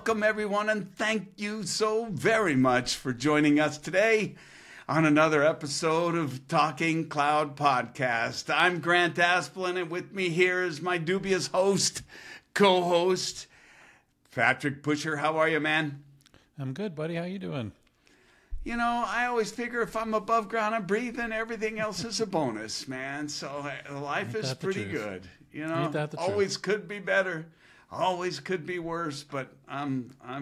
Welcome, everyone, and thank you so very much for joining us today on another episode of Talking Cloud Podcast. I'm Grant Asplin, and with me here is my dubious host, co-host, Patrick Pusher. How are you, man? I'm good, buddy. How you doing? You know, I always figure if I'm above ground, I'm breathing. Everything else is a bonus, man. So life is pretty good. You know, always could be better. Always could be worse, but I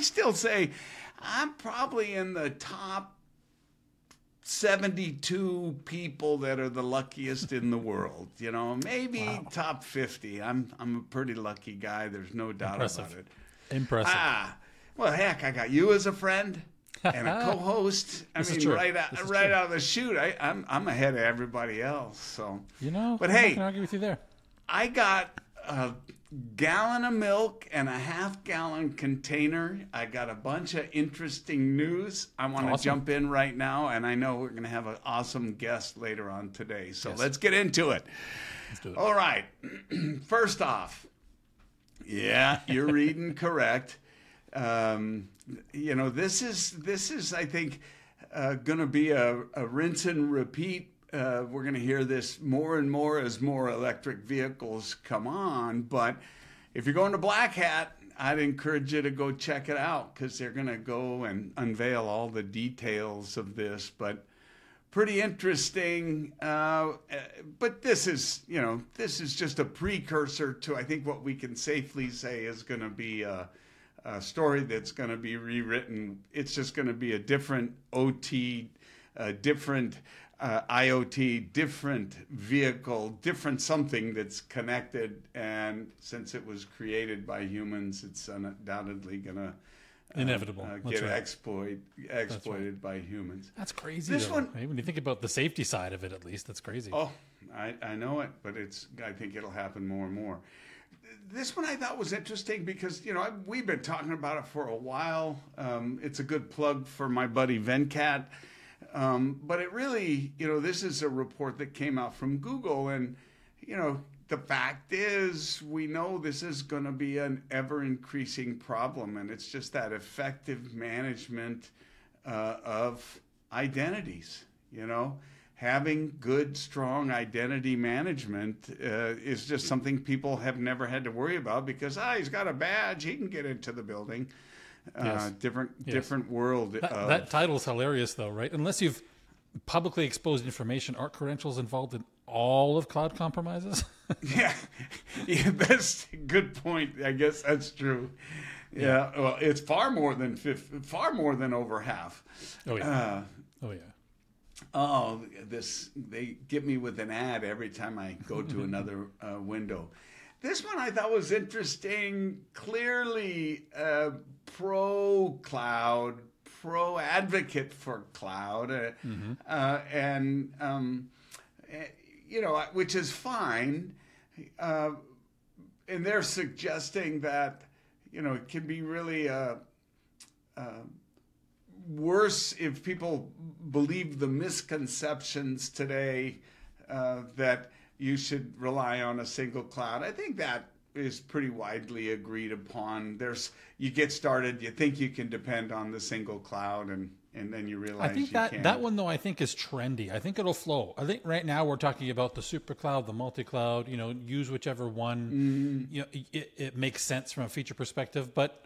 still say I'm probably in the top 72 people that are the luckiest in the world. You know, maybe top 50. I'm a pretty lucky guy. There's no doubt about it. Impressive. Well, heck, I got you as a friend and a co-host. I mean, right out of the chute, I'm ahead of everybody else. So you know, but hey, I can argue with you there. I got a gallon of milk and a half-gallon container. I got a bunch of interesting news. I want to jump in right now, and I know we're going to have an awesome guest later on today. So let's get into it. Let's do it. All right. First off, yeah, you're reading correct. You know, this is I think, going to be a rinse and repeat. We're going to hear this more and more as more electric vehicles come on. But if you're going to Black Hat, I'd encourage you to go check it out because they're going to go and unveil all the details of this. But pretty interesting. But this is, you know, this is just a precursor to, I think, what we can safely say is going to be a story that's going to be rewritten. It's just going to be a different OT, different IoT, different vehicle, different something that's connected. And since it was created by humans, it's undoubtedly going to inevitable get exploited by humans. That's crazy. This one, when you think about the safety side of it, at least, that's crazy. Oh, I know it, but I think it'll happen more and more. This one I thought was interesting because, you know, we've been talking about it for a while. It's a good plug for my buddy Venkat. But it really, you know, this is a report that came out from Google. And, you know, the fact is we know this is going to be an ever-increasing problem. And it's just that effective management of identities, you know. Having good, strong identity management is just something people have never had to worry about because, he's got a badge, he can get into the building. Different world. That title's hilarious, though, right? Unless you've publicly exposed information, are credentials involved in all of cloud compromises? Yeah, that's a good point. I guess that's true. Yeah. Well, it's far more than over half. Oh yeah. They get me with an ad every time I go to another window. This one I thought was interesting. Clearly, pro-cloud, pro-advocate for cloud, and you know, which is fine. And they're suggesting that, you know, it can be really worse if people believe the misconceptions today that you should rely on a single cloud. I think that is pretty widely agreed upon. You get started, you think you can depend on the single cloud, and then you realize you can't. I think that one, though, I think is trendy. I think it'll flow. I think right now we're talking about the super cloud, the multi-cloud, you know, use whichever one. You know, it makes sense from a feature perspective. But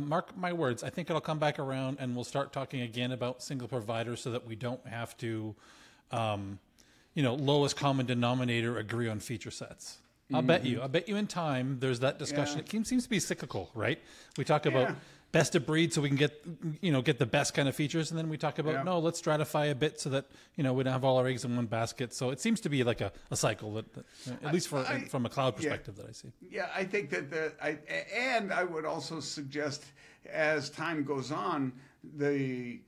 mark my words, I think it'll come back around and we'll start talking again about single providers so that we don't have to, you know, lowest common denominator agree on feature sets. I'll bet you in time there's that discussion. Yeah. It seems to be cyclical, right? We talk about best of breed so we can get the best kind of features. And then we talk about, no, let's stratify a bit so that, you know, we don't have all our eggs in one basket. So it seems to be like a cycle, that at least from a cloud perspective that I see. Yeah, I think that and I would also suggest as time goes on, the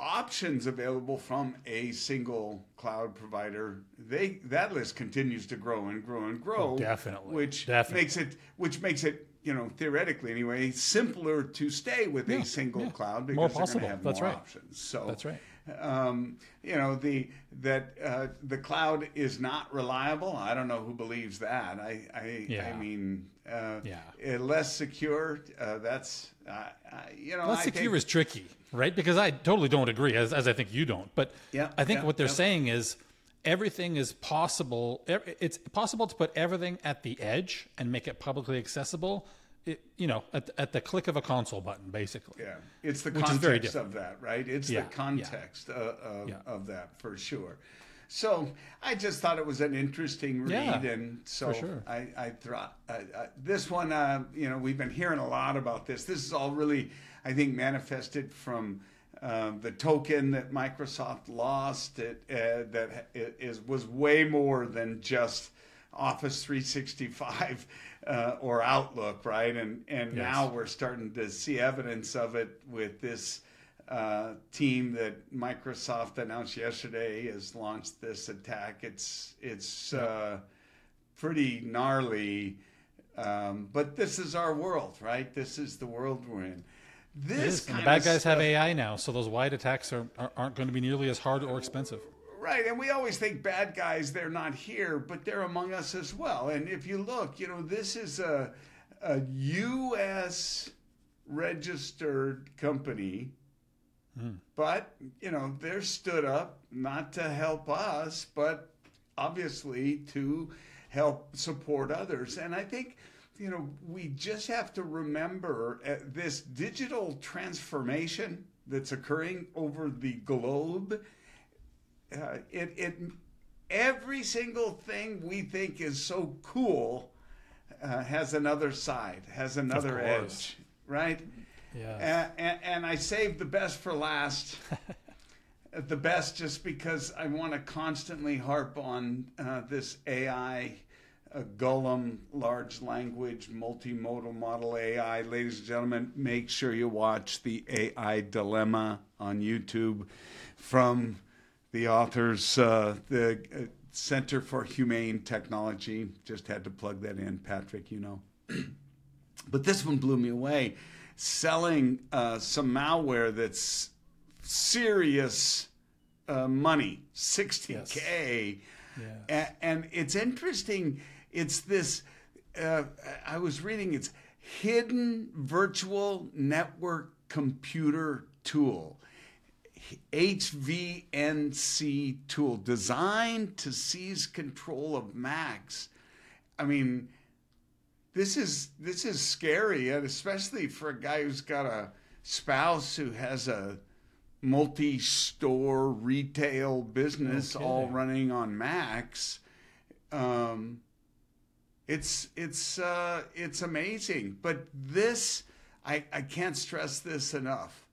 options available from a single cloud provider, that list continues to grow and grow and grow. Definitely. Which makes it you know, theoretically anyway, simpler to stay with a single cloud because they're going to have more options. So that's right. You know, the cloud is not reliable. I don't know who believes that. I mean, less secure. That's you know, less secure is tricky, right? Because I totally don't agree, as I think you don't. But I think what they're saying is everything is possible. It's possible to put everything at the edge and make it publicly accessible. It, you know, at the click of a console button, basically. Yeah, it's the context of that, right? It's the context of that for sure. So I just thought it was an interesting read, and so sure. I thought this one. You know, we've been hearing a lot about this. This is all really, I think, manifested from the token that Microsoft lost. That was way more than just Office 365 or Outlook, right? And now we're starting to see evidence of it with this team that Microsoft announced yesterday has launched this attack. It's pretty gnarly, but this is our world, right? This is the world we're in. This kind of bad guys have AI now, so those wide attacks aren't going to be nearly as hard or expensive. Right, and we always think bad guys, they're not here, but they're among us as well. And if you look, you know, this is a U.S. registered company, but, you know, they're stood up not to help us, but obviously to help support others. And I think, you know, we just have to remember this digital transformation that's occurring over the globe. Every single thing we think is so cool has another side, has another edge, right? Yeah. And I save the best for last, the best just because I want to constantly harp on this AI, Golem, large language, multimodal model AI. Ladies and gentlemen, make sure you watch The AI Dilemma on YouTube from the authors, the Center for Humane Technology. Just had to plug that in, Patrick, you know. But this one blew me away. Selling some malware that's serious money, 60K. Yes. And it's interesting. It's this, I was reading, it's hidden virtual network computer tool. HVNC tool designed to seize control of Macs. I mean, this is scary, and especially for a guy who's got a spouse who has a multi-store retail business all running on Macs. It's amazing. But this, I can't stress this enough.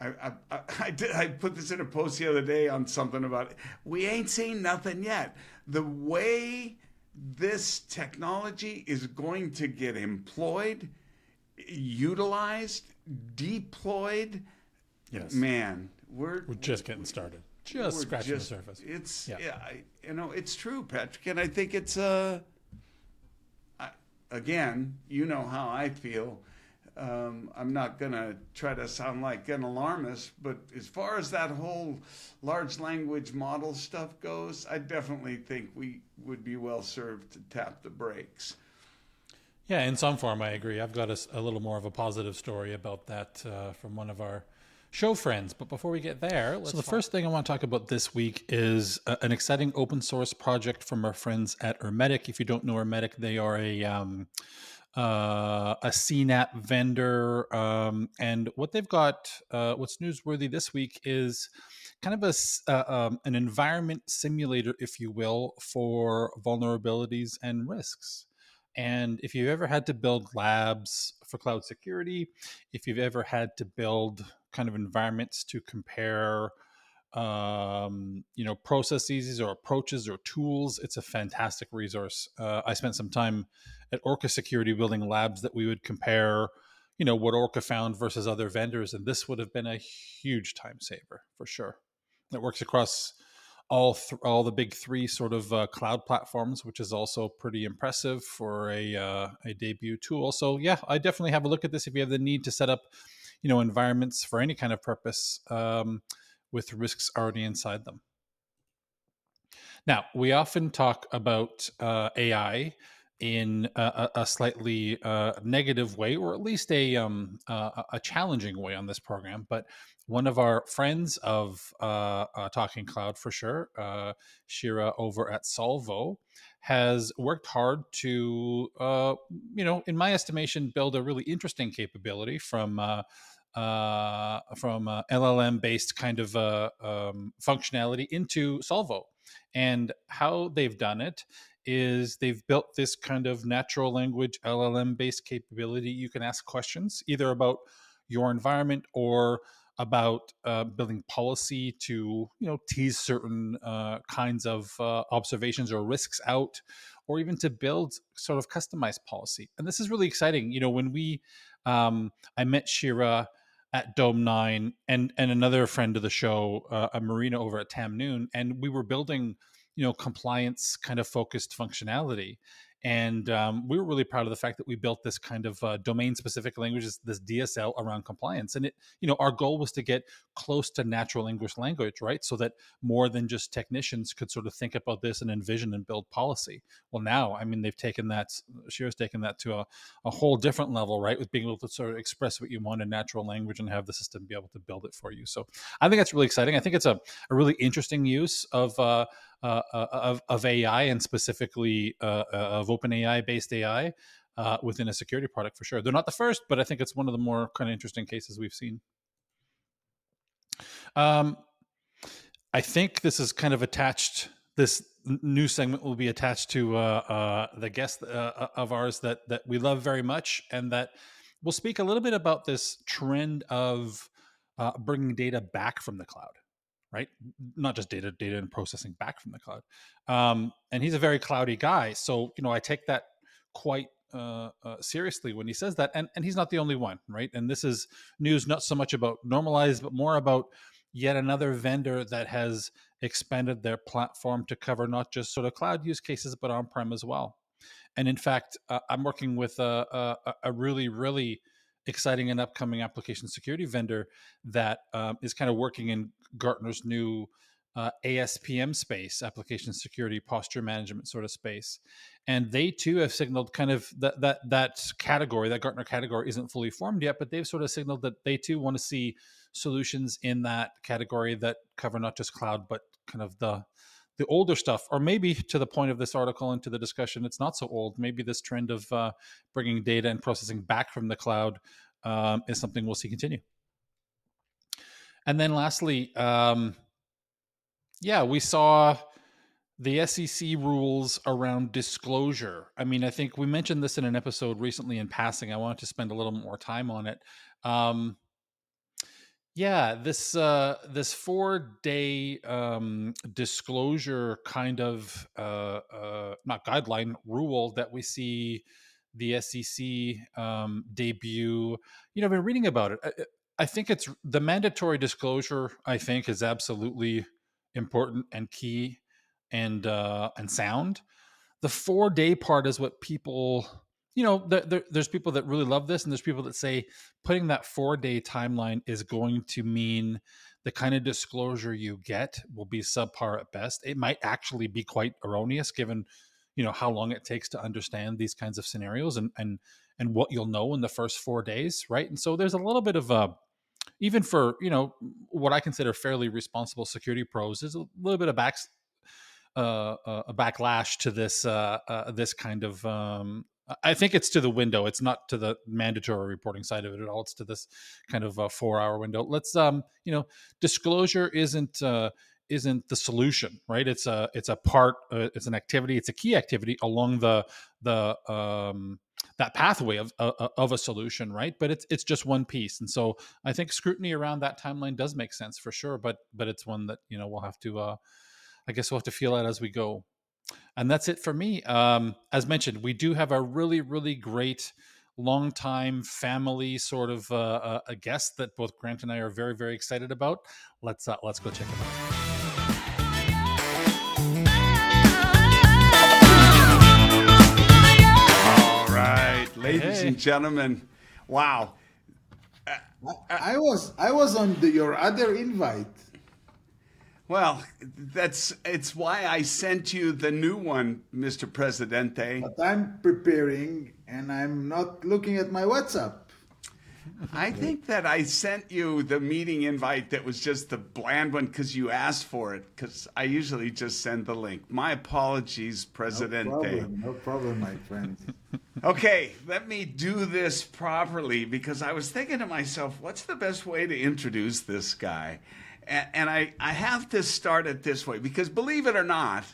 I put this in a post the other day on something about it. We ain't seen nothing yet. The way this technology is going to get employed, utilized, deployed, man, we're just getting started. Just scratching the surface. It's you know, it's true, Patrick, and I think it's again, you know how I feel. I'm not going to try to sound like an alarmist, but as far as that whole large language model stuff goes, I definitely think we would be well served to tap the brakes. Yeah, in some form, I agree. I've got a little more of a positive story about that from one of our show friends. But before we get there, let's first thing I want to talk about this week is an exciting open source project from our friends at Ermetic. If you don't know Ermetic, they are a CNAP vendor, and what they've got, what's newsworthy this week is kind of an environment simulator, if you will, for vulnerabilities and risks. And if you've ever had to build labs for cloud security, if you've ever had to build kind of environments to compare you know, processes or approaches or tools, it's a fantastic resource. I spent some time at Orca Security building labs that we would compare, you know, what Orca found versus other vendors. And this would have been a huge time saver for sure. It works across all the big three sort of cloud platforms, which is also pretty impressive for a debut tool. So yeah, I definitely have a look at this if you have the need to set up, you know, environments for any kind of purpose with risks already inside them. Now, we often talk about AI in a slightly negative way, or at least a challenging way on this program. But one of our friends of Talking Cloud, for sure, Shira over at Solvo, has worked hard to, you know, in my estimation, build a really interesting capability from LLM-based kind of functionality into Solvo. And how they've done it is they've built this kind of natural language LLM-based capability. You can ask questions either about your environment or about building policy to, you know, tease certain kinds of observations or risks out, or even to build sort of customized policy. And this is really exciting. You know, when we, I met Shira at Dome9 and another friend of the show, Marina over at Tamnoon, and we were building, you know, compliance kind of focused functionality. And we were really proud of the fact that we built this kind of domain-specific languages, this DSL around compliance. And it, you know, our goal was to get close to natural English language, right? So that more than just technicians could sort of think about this and envision and build policy. Well, now, I mean, they've taken that, Shira's taken that to a whole different level, right? With being able to sort of express what you want in natural language and have the system be able to build it for you. So I think that's really exciting. I think it's a really interesting use of AI, and specifically of OpenAI-based AI within a security product, for sure. They're not the first, but I think it's one of the more kind of interesting cases we've seen. I think this is kind of attached, this new segment will be attached to the guest of ours that we love very much, and that will speak a little bit about this trend of bringing data back from the cloud. Right? Not just data and processing back from the cloud. And he's a very cloudy guy. So, you know, I take that quite seriously when he says that. And he's not the only one, right? And this is news not so much about Normalize, but more about yet another vendor that has expanded their platform to cover not just sort of cloud use cases, but on-prem as well. And in fact, I'm working with a really, really exciting and upcoming application security vendor that is kind of working in Gartner's new ASPM space, application security posture management sort of space. And they too have signaled kind of that category, that Gartner category isn't fully formed yet, but they've sort of signaled that they too want to see solutions in that category that cover not just cloud, but kind of the older stuff, or maybe to the point of this article and to the discussion, it's not so old. Maybe this trend of bringing data and processing back from the cloud is something we'll see continue. And then lastly, we saw the SEC rules around disclosure. I mean, I think we mentioned this in an episode recently in passing. I wanted to spend a little more time on it. This 4-day disclosure kind of not guideline rule that we see the SEC debut. You know, I've been reading about it. I think it's the mandatory disclosure. I think is absolutely important and key and sound. The 4-day part is what people. You know, there's people that really love this, and there's people that say putting that 4-day timeline is going to mean the kind of disclosure you get will be subpar at best. It might actually be quite erroneous given, you know, how long it takes to understand these kinds of scenarios and what you'll know in the first 4 days, right? And so there's a little bit of a, even for, you know, what I consider fairly responsible security pros, there's a little bit of a backlash to this, this kind of, I think it's to the window. It's not to the mandatory reporting side of it at all. It's to this kind of a 4-hour window. Let's, disclosure isn't the solution, right? It's a part. It's an activity. It's a key activity along that pathway of a solution, right? But it's just one piece. And so I think scrutiny around that timeline does make sense for sure. But it's one that, you know, we'll have to. I guess we'll have to feel out as we go. And that's it for me. As mentioned, we do have a really, really great long-time family sort of a guest that both Grant and I are very, very excited about. Let's go check him out. ladies and gentlemen. Wow. I was on your other invite. Well, it's why I sent you the new one, Mr. Presidente. But I'm preparing and I'm not looking at my WhatsApp. I think that I sent you the meeting invite that was just the bland one because you asked for it, because I usually just send the link. My apologies, Presidente. No problem, my friend. Okay, let me do this properly, because I was thinking to myself, what's the best way to introduce this guy? And I have to start it this way, because believe it or not,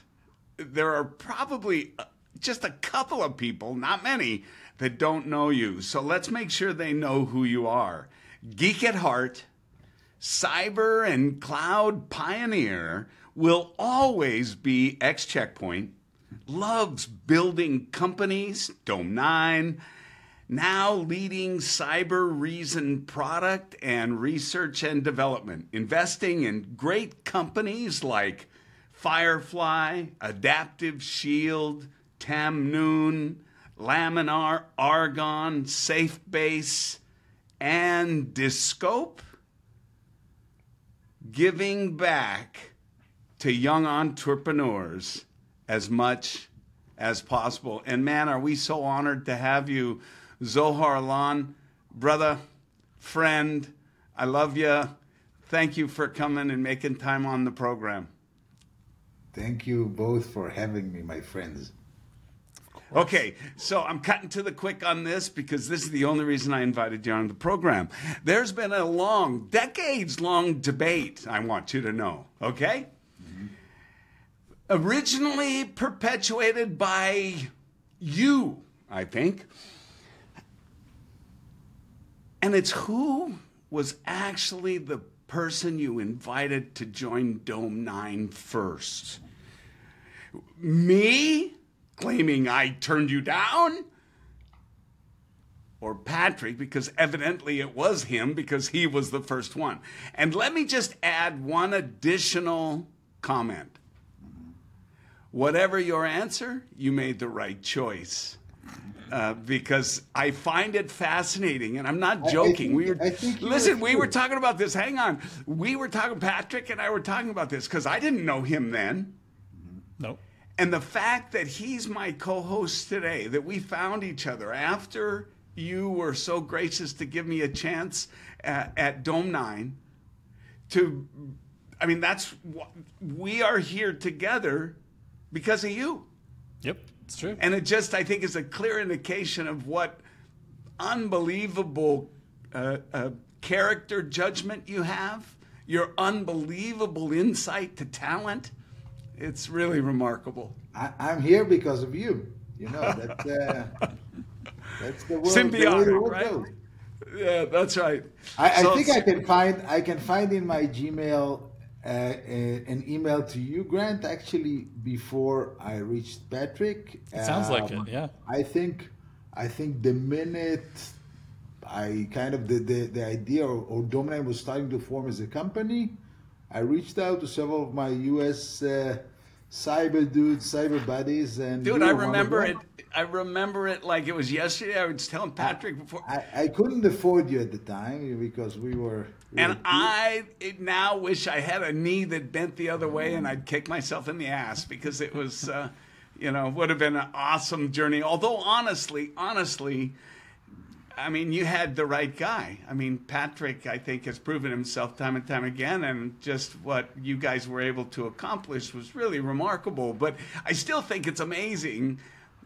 there are probably just a couple of people, not many, that don't know you. So let's make sure they know who you are. Geek at heart, cyber and cloud pioneer, will always be ex-Check Point, loves building companies, Dome9, now leading Cybereason product and research and development, investing in great companies like Firefly, Adaptive Shield, Tamnoon, Laminar, Argon, SafeBase, and Discope, giving back to young entrepreneurs as much as possible. And man, are we so honored to have you, Zohar Alon, brother, friend. I love you. Thank you for coming and making time on the program. Thank you both for having me, my friends. Okay, so I'm cutting to the quick on this, because this is the only reason I invited you on the program. There's been a long, decades-long debate, I want you to know, okay? Mm-hmm. Originally perpetuated by you, I think. And it's who was actually the person you invited to join Dome9 first. Me? Claiming I turned you down? Or Patrick, because evidently it was him, because he was the first one. And let me just add one additional comment. Whatever your answer, you made the right choice. Because I find it fascinating, and I'm not joking. We were talking about this. Hang on. Patrick and I were talking about this, because I didn't know him then. Nope. And the fact that he's my co-host today, that we found each other after you were so gracious to give me a chance at Dome9 to, I mean, that's what we are here together because of you. Yep, it's true. And it just, I think, is a clear indication of what unbelievable character judgment you have, your unbelievable insight to talent. It's really remarkable. I'm here because of you. You know, that's the world. Symbiotic, right? Goes. Yeah, that's right. I think I can find in my Gmail an email to you, Grant, actually, before I reached Patrick. It sounds like it, yeah. I think the minute I kind of the idea or Dome9 was starting to form as a company, I reached out to several of my U.S. cyber dudes, cyber buddies, and I remember it like it was yesterday. I was telling Patrick before. I couldn't afford you at the time because we were. I now wish I had a knee that bent the other way, and I'd kick myself in the ass, because it was, would have been an awesome journey. Although honestly. I mean, you had the right guy. I mean, Patrick, I think, has proven himself time and time again, and just what you guys were able to accomplish was really remarkable. But I still think it's amazing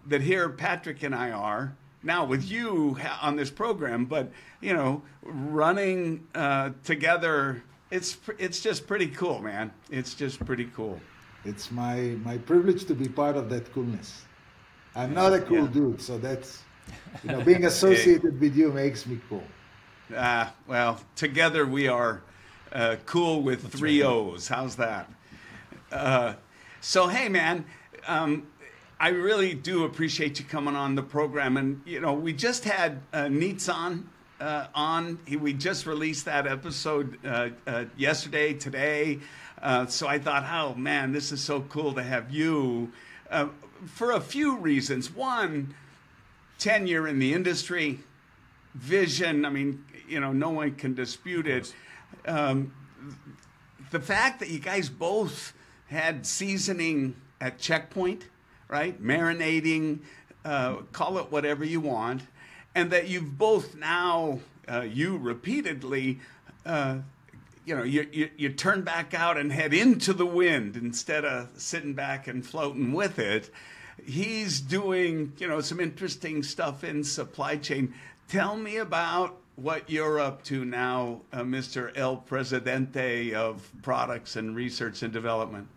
that here Patrick and I are now with you on this program. But, you know, running together, it's just pretty cool, man. It's just pretty cool. It's my privilege to be part of that coolness. I'm not a cool dude, so that's... You know, being associated with you makes me cool. Well, together we are cool with three O's. How's that? So, hey, man, I really do appreciate you coming on the program. And, you know, we just had Nitsan on. We just released that episode yesterday, today. So I thought, oh, man, this is so cool to have you for a few reasons. One, tenure in the industry, vision. I mean, you know, no one can dispute it. The fact that you guys both had seasoning at Check Point, right? Marinating, call it whatever you want. And that you've both now, you repeatedly, you know, you turn back out and head into the wind instead of sitting back and floating with it. He's doing, you know, some interesting stuff in supply chain. Tell me about what you're up to now, Mr. El Presidente of Products and Research and Development.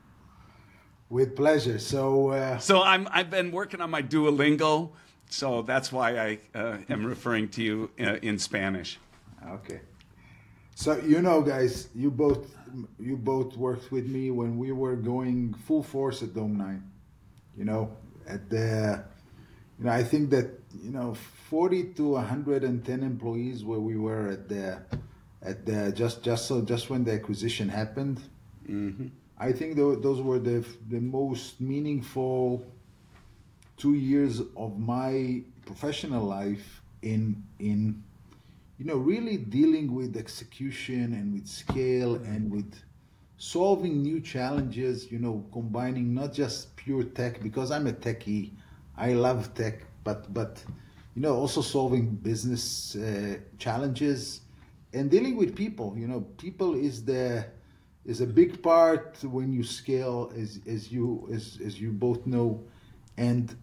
With pleasure. So I've been working on my Duolingo. So that's why I am referring to you in Spanish. Okay. So, you know, guys, you both worked with me when we were going full force at Dome9. You know, at the, you know, I think that, you know, 40 to 110 employees where we were at the just when the acquisition happened. Mm-hmm. I think those were the most meaningful 2 years of my professional life in, you know, really dealing with execution and with scale and with solving new challenges, you know, combining not just pure tech, because I'm a techie, I love tech, but you know, also solving business challenges and dealing with people. You know, people is a big part when you scale, as you both know, and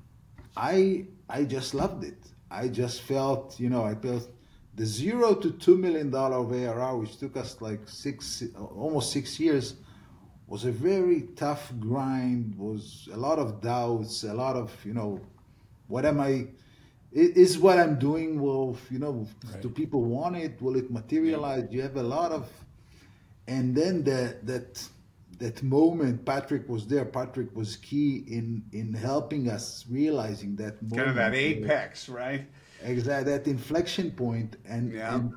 I just loved it. I just felt, you know, I felt the $0 to $2 million of ARR, which took us like almost six years, was a very tough grind. Was a lot of doubts, a lot of, you know, what am I? Is what I'm doing will, you know, right. Do people want it? Will it materialize? Yeah. You have a lot of, and then that moment, Patrick was there. Patrick was key in helping us realizing that moment. Kind of that apex, right? Exactly, that inflection point, and, yeah. And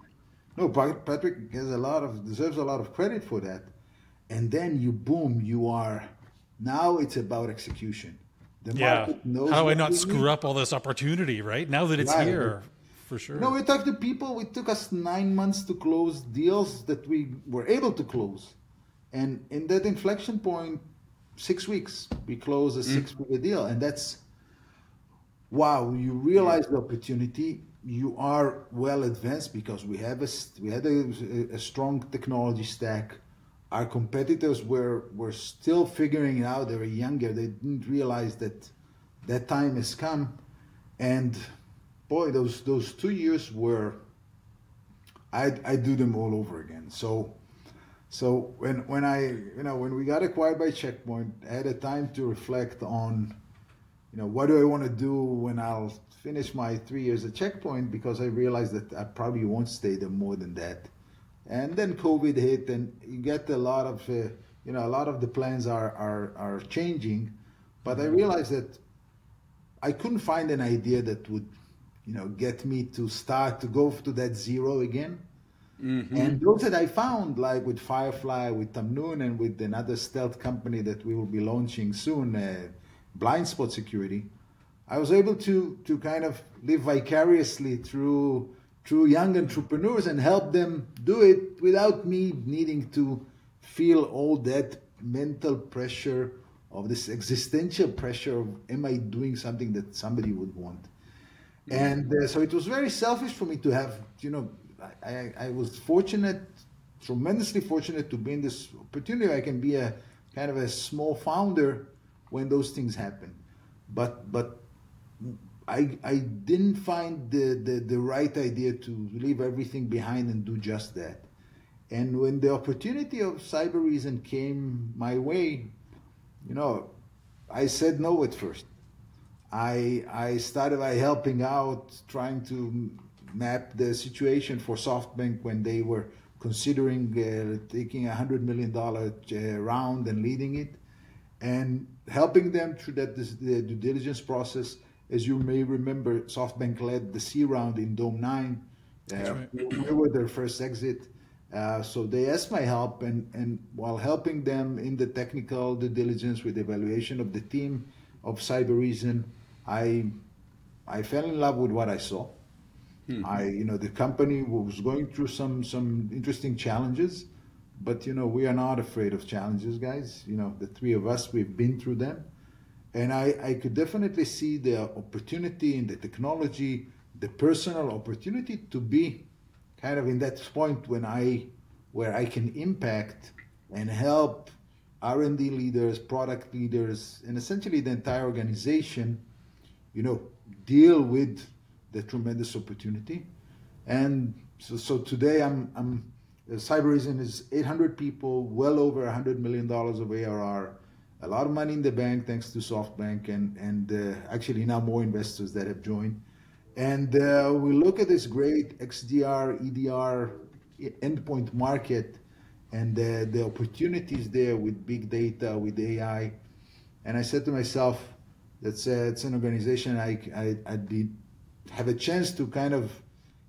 no, Patrick deserves a lot of credit for that. And then you are now. It's about execution. The market knows. How do I not screw up all this opportunity? Right now that it's here, for sure. No, we talked to people. It took us 9 months to close deals that we were able to close, and in that inflection point, 6 weeks we closed a six-figure deal, and that's. Wow, you realize the opportunity. You are well advanced because we had a strong technology stack. Our competitors were still figuring it out. They were younger. They didn't realize that time has come. And boy, those 2 years were. I do them all over again. So when we got acquired by Check Point, I had a time to reflect on. You know, what do I want to do when I'll finish my 3 years at Check Point? Because I realized that I probably won't stay there more than that. And then COVID hit, and you get a lot of, you know, a lot of the plans are changing. But I realized that I couldn't find an idea that would, you know, get me to start to go to that zero again. Mm-hmm. And those that I found, like with Firefly, with Tamnoon, and with another stealth company that we will be launching soon, Blind Spot Security, I was able to kind of live vicariously through young entrepreneurs and help them do it without me needing to feel all that mental pressure of this existential pressure of, am I doing something that somebody would want? And so it was very selfish for me to have, you know, I was fortunate, tremendously fortunate to be in this opportunity. I can be a kind of a small founder when those things happen, but I didn't find the right idea to leave everything behind and do just that. And when the opportunity of Cybereason came my way, you know, I said no at first. I started by helping out, trying to map the situation for SoftBank when they were considering taking $100 million round and leading it. And helping them through the due diligence process. As you may remember, SoftBank led the C round in Dome9. Right. We were their first exit. So they asked my help, and while helping them in the technical due diligence with the evaluation of the team of Cybereason, I I fell in love with what I saw. Mm-hmm. The company was going through some interesting challenges, but we are not afraid of challenges, guys. The three of us, we've been through them, and I could definitely see the opportunity in the technology, the personal opportunity to be kind of in that point where I can impact and help R&D leaders, product leaders, and essentially the entire organization, deal with the tremendous opportunity. And so today I'm Cybereason is 800 people, well over $100 million of ARR, a lot of money in the bank thanks to SoftBank, and actually now more investors that have joined. And we look at this great XDR, EDR endpoint market and the opportunities there with big data, with AI. And I said to myself, it's an organization I have a chance to kind of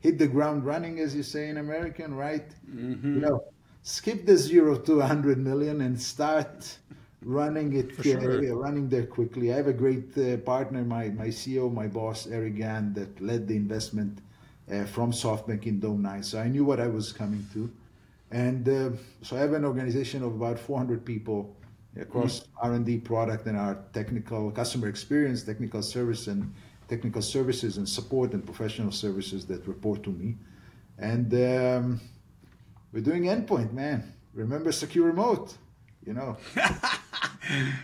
hit the ground running, as you say in American, right? Mm-hmm. Skip the 0 to $100 million and start running it, running there quickly. I have a great partner, my CEO, my boss, Eric Gann, that led the investment from SoftBank in Dome9. So I knew what I was coming to. And so I have an organization of about 400 people across mm-hmm. R&D, product, and our technical customer experience, technical services and support and professional services that report to me. And we're doing endpoint, man. Remember secure remote,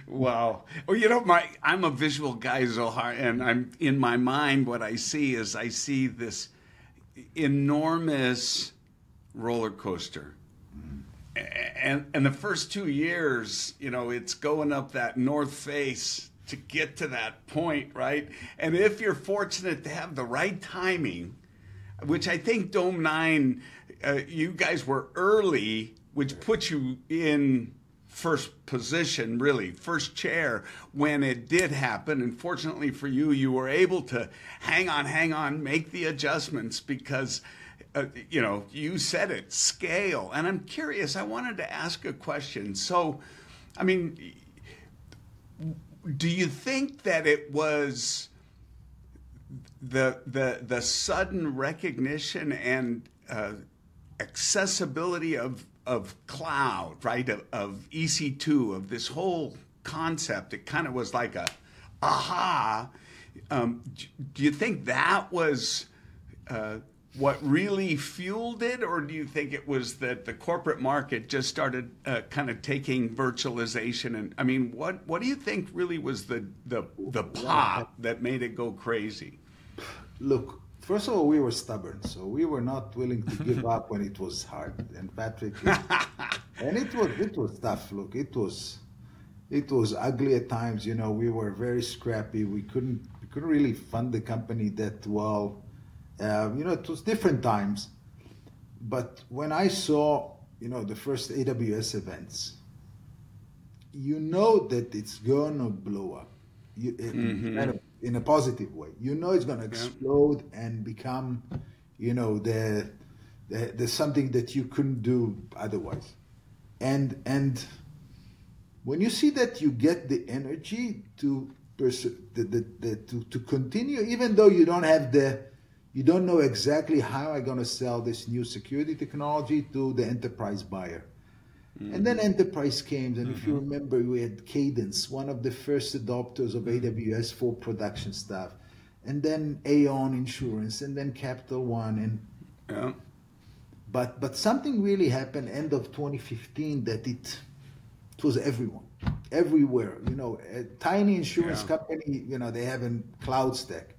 Wow. Well, I'm a visual guy, Zohar, and I'm in my mind, what I see is this enormous roller coaster. Mm-hmm. And the first 2 years, it's going up that north face to get to that point, right? And if you're fortunate to have the right timing, which I think Dome9, you guys were early, which put you in first position, really, first chair when it did happen. And fortunately for you, you were able to hang on, make the adjustments because, you said it, scale. And I'm curious, I wanted to ask a question. So, I mean, do you think that it was the sudden recognition and accessibility of cloud, right, of EC2, of this whole concept? It kind of was like a aha. Do you think that was what really fueled it, or do you think it was that the corporate market just started kind of taking virtualization? And I mean, what do you think really was the pop that made it go crazy? Look, first of all, we were stubborn, so we were not willing to give up when it was hard. And Patrick, and it was tough. Look, it was ugly at times. We were very scrappy. We couldn't really fund the company that well. It was different times. But when I saw, the first AWS events, that it's going to blow up in a positive way. It's going to explode and become, the something that you couldn't do otherwise. And when you see that, you get the energy to continue, even though you don't know exactly how I'm going to sell this new security technology to the enterprise buyer. Mm-hmm. And then enterprise came. And if you remember, we had Cadence, one of the first adopters of AWS for production stuff. And then Aon Insurance, and then Capital One. But something really happened end of 2015 that it was everyone, everywhere. A tiny insurance company, they have a cloud stack.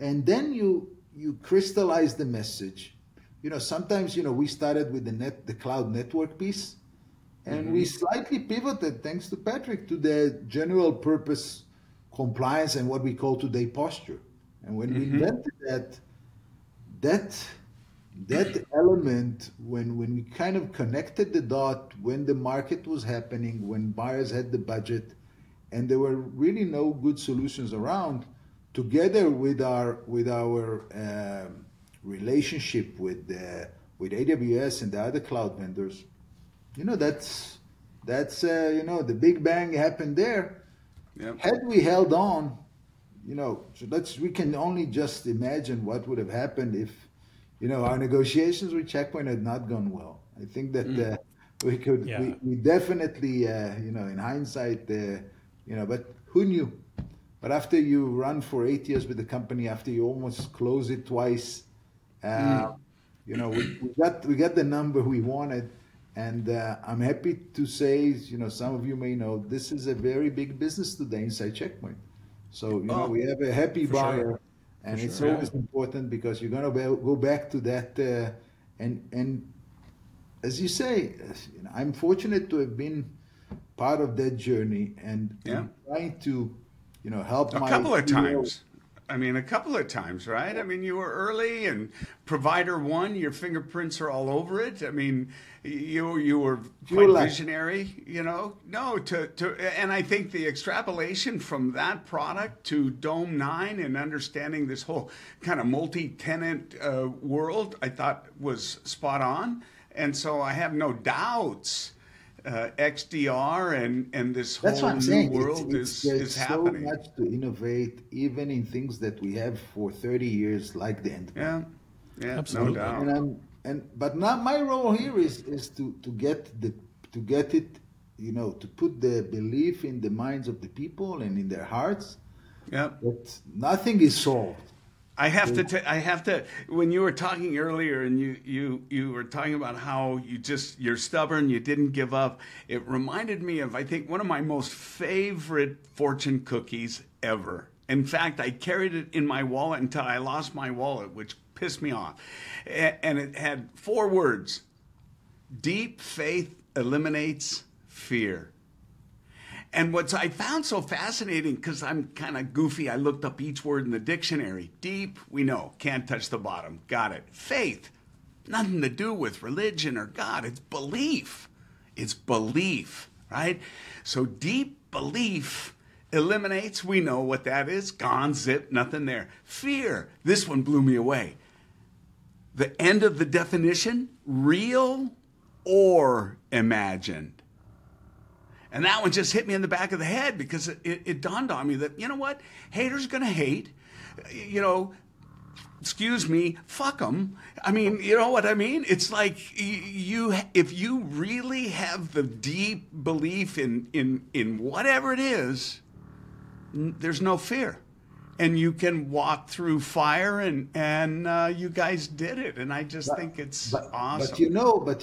And then you crystallize the message. Sometimes, we started with the cloud network piece, and we slightly pivoted, thanks to Patrick, to the general purpose compliance and what we call today posture. And when we invented that element, when we kind of connected the dot, when the market was happening, when buyers had the budget, and there were really no good solutions around, together with our relationship with AWS and the other cloud vendors, that's the big bang happened there. Had we held on, you know, so we can only just imagine what would have happened if, you know, our negotiations with Check Point had not gone well. I think that we definitely, you know, in hindsight, you know, but who knew? But after you run for 8 years with the company, after you almost close it twice, you know, we got the number we wanted. And I'm happy to say, you know, some of you may know, this is a very big business today inside Check Point. So, you know, we have a happy buyer. Sure. And for it's always important because you're going to go back to that. And as you say, you know, I'm fortunate to have been part of that journey and trying to, you know, help a couple of times, right? I mean, you were early and Provider One, your fingerprints are all over it. I mean, you were quite visionary, you know? No, and I think the extrapolation from that product to Dome9 and understanding this whole kind of multi-tenant world, I thought was spot on. And so I have no doubts XDR and this whole new world is happening. There's so much to innovate, even in things that we have for 30 years, like the endpoint. Yeah, absolutely. No doubt. But now my role here is to get it, you know, to put the belief in the minds of the people and in their hearts. Yeah, that nothing is solved. I have to. When you were talking earlier, and you were talking about how you're stubborn, you didn't give up. It reminded me of, I think, one of my most favorite fortune cookies ever. In fact, I carried it in my wallet until I lost my wallet, which pissed me off. And it had four words: deep faith eliminates fear. And what I found so fascinating, because I'm kind of goofy, I looked up each word in the dictionary. Deep, we know, can't touch the bottom. Got it. Faith, nothing to do with religion or God. It's belief. It's belief, right? So deep belief eliminates, we know what that is. Gone, zip, nothing there. Fear, this one blew me away. The end of the definition, real or imagined. And that one just hit me in the back of the head because it dawned on me that, you know what? Haters going to hate, you know, excuse me, fuck them. I mean, you know what I mean? It's like if you really have the deep belief in whatever it is, there's no fear. And you can walk through fire, and you guys did it, and I just think it's awesome. But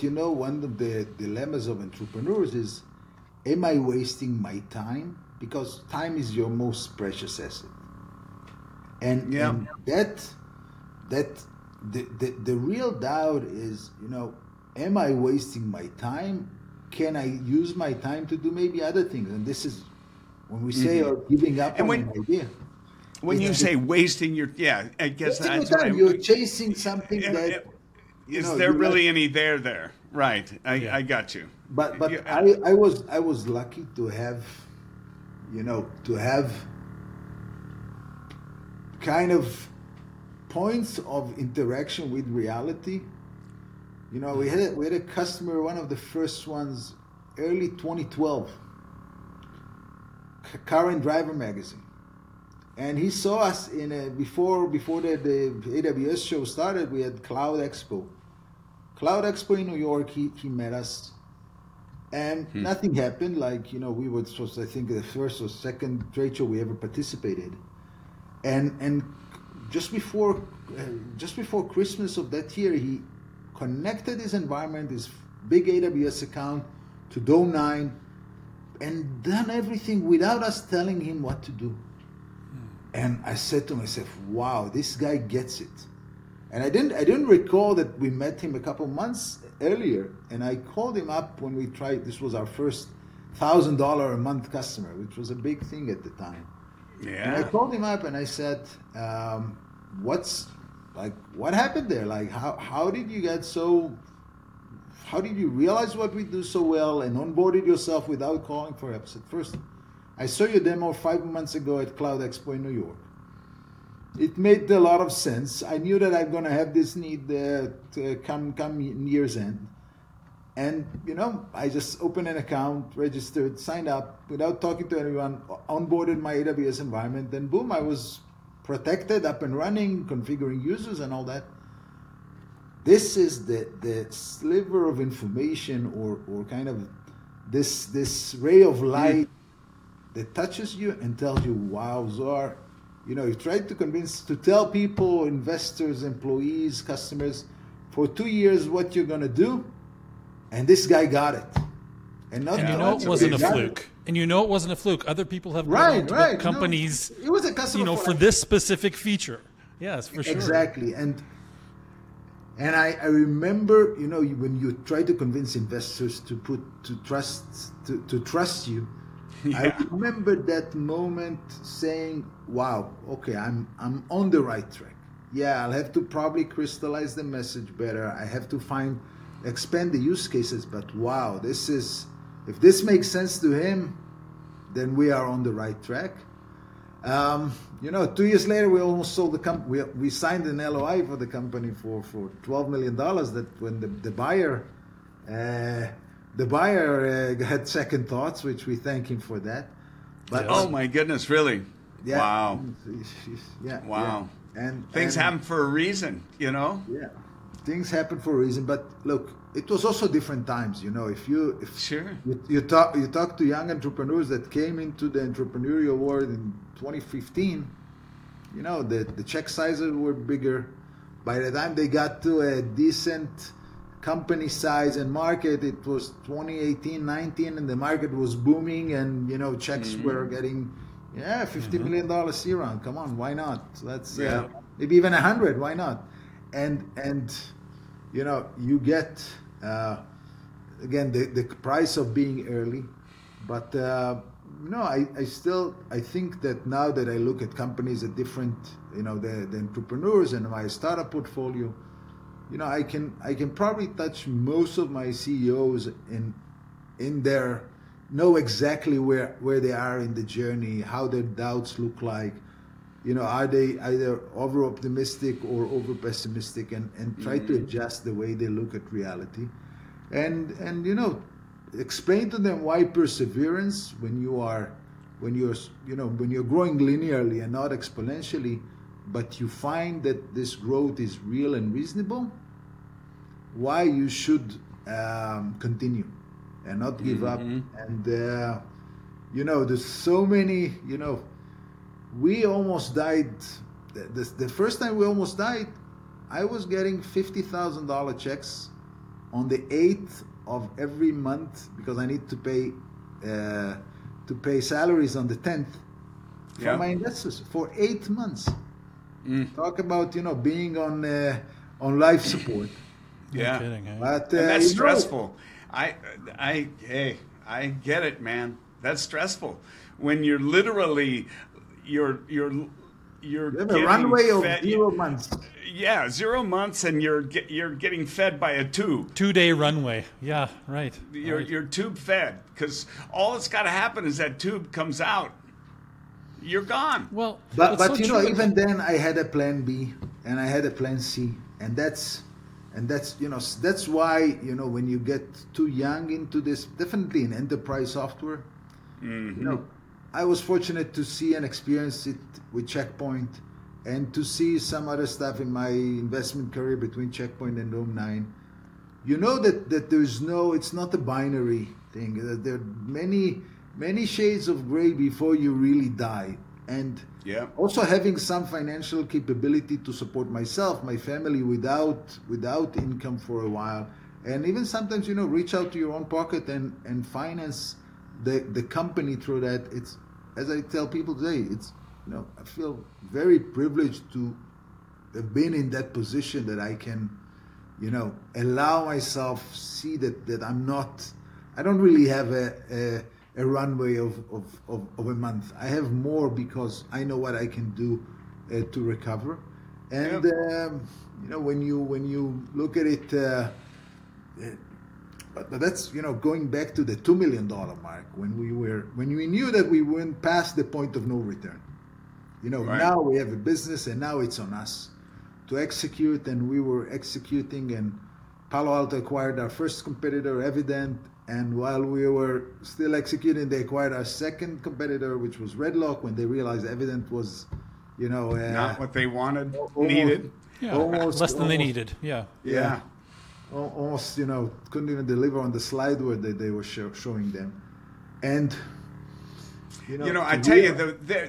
you know, one of the dilemmas of entrepreneurs is, am I wasting my time? Because time is your most precious asset. And that the real doubt is, you know, am I wasting my time? Can I use my time to do maybe other things? And this is when we say giving up on an idea. When you say wasting your I guess that's time. You're chasing something that is there really any there? Right. I got you. But yeah. I was lucky to have, you know, kind of points of interaction with reality. You know, we had a customer, one of the first ones, early 2012, Car and Driver magazine, and he saw us in before the AWS show started. We had Cloud Expo in New York. He met us. And nothing happened. Like, you know, we were supposed, I think, the first or second trade show we ever participated. And just before Christmas of that year, he connected his environment, his big AWS account, to Dome9, and done everything without us telling him what to do. And I said to myself, "Wow, this guy gets it." And I didn't recall that we met him a couple months earlier, and I called him up when we tried. This was our first $1,000 a month customer, which was a big thing at the time. Yeah. And I called him up and I said, what happened there? Like, how did you realize what we do so well and onboarded yourself without calling for help? I said, first, I saw your demo 5 months ago at Cloud Expo in New York. It made a lot of sense. I knew that I'm going to have this need come year's end. And, you know, I just opened an account, registered, signed up without talking to anyone, onboarded my AWS environment. Then, boom, I was protected, up and running, configuring users and all that. This is the sliver of information or kind of this ray of light that touches you and tells you, wow, Zohar, you know, you tried to tell people, investors, employees, customers, for 2 years what you're going to do. And this guy got it. And it wasn't a fluke. And you know it wasn't a fluke. Other people have built companies, no, it was a customer for this specific feature. Yes, for sure. Exactly. And I remember, you know, when you try to convince investors to trust you, yeah. I remember that moment saying, wow, okay, I'm on the right track. Yeah, I'll have to probably crystallize the message better. I have to expand the use cases, but wow, if this makes sense to him, then we are on the right track. 2 years later, we almost sold the company. We signed an LOI for the company for $12 million. That when the buyer had second thoughts, which we thank him for that. But yes. Oh my goodness, really? Yeah. Wow. Yeah. Wow. Yeah. And things happen for a reason, you know. Yeah. Things happen for a reason, but look, it was also different times. You know, if you talk to young entrepreneurs that came into the entrepreneurial world in 2015, you know, the check sizes were bigger. By the time they got to a decent company size and market, it was 2018, 19, and the market was booming, and you know, checks were getting $50 million C round. Come on, why not? Let's maybe even 100. Why not? And you know, you get again the price of being early, but I think that now that I look at companies at different, you know, the entrepreneurs and my startup portfolio, you know, I can probably touch most of my CEOs in their know exactly where they are in the journey, how their doubts look like. You know, are they either over optimistic or over pessimistic, and try to adjust the way they look at reality, and you know, explain to them why perseverance when you're growing linearly and not exponentially, but you find that this growth is real and reasonable, why you should continue and not give up. And you know, there's so many, you know. We almost died. The first time we almost died, I was getting $50,000 checks on the 8th of every month because I need to pay salaries on the 10th for my investors for 8 months. Talk about, you know, being on life support. Yeah, kidding, hey? But and that's stressful. I get it, man. That's stressful when you're literally. You're getting a runway of 0 months. Yeah, 0 months, and you're getting fed by a tube. 2 day runway. Yeah, right. You're tube fed because all that's got to happen is that tube comes out. You're gone. Well, but you know, even then I had a plan B and I had a plan C, and that's you know, that's why, you know, when you get too young into this, definitely in enterprise software, you know. I was fortunate to see and experience it with Check Point, and to see some other stuff in my investment career between Check Point and Dome9. You know that there's no, it's not a binary thing. There are many, many shades of gray before you really die. And also having some financial capability to support myself, my family without income for a while. And even sometimes, you know, reach out to your own pocket and finance the company through that. It's, as I tell people today, it's, you know, I feel very privileged to have been in that position that I can, you know, allow myself see that I'm not, I don't really have a runway of a month. I have more because I know what I can do to recover. And you know, when you look at it, but that's, you know, going back to the $2 million mark when we knew that we went past the point of no return. You know, Now we have a business and now it's on us to execute, and we were executing, and Palo Alto acquired our first competitor, Evident, and while we were still executing, they acquired our second competitor, which was Redlock, when they realized Evident was, you know... not what they wanted, needed. Yeah, almost less than they needed, yeah. Almost, you know, couldn't even deliver on the slide where they were showing them. And... You know, I tell you,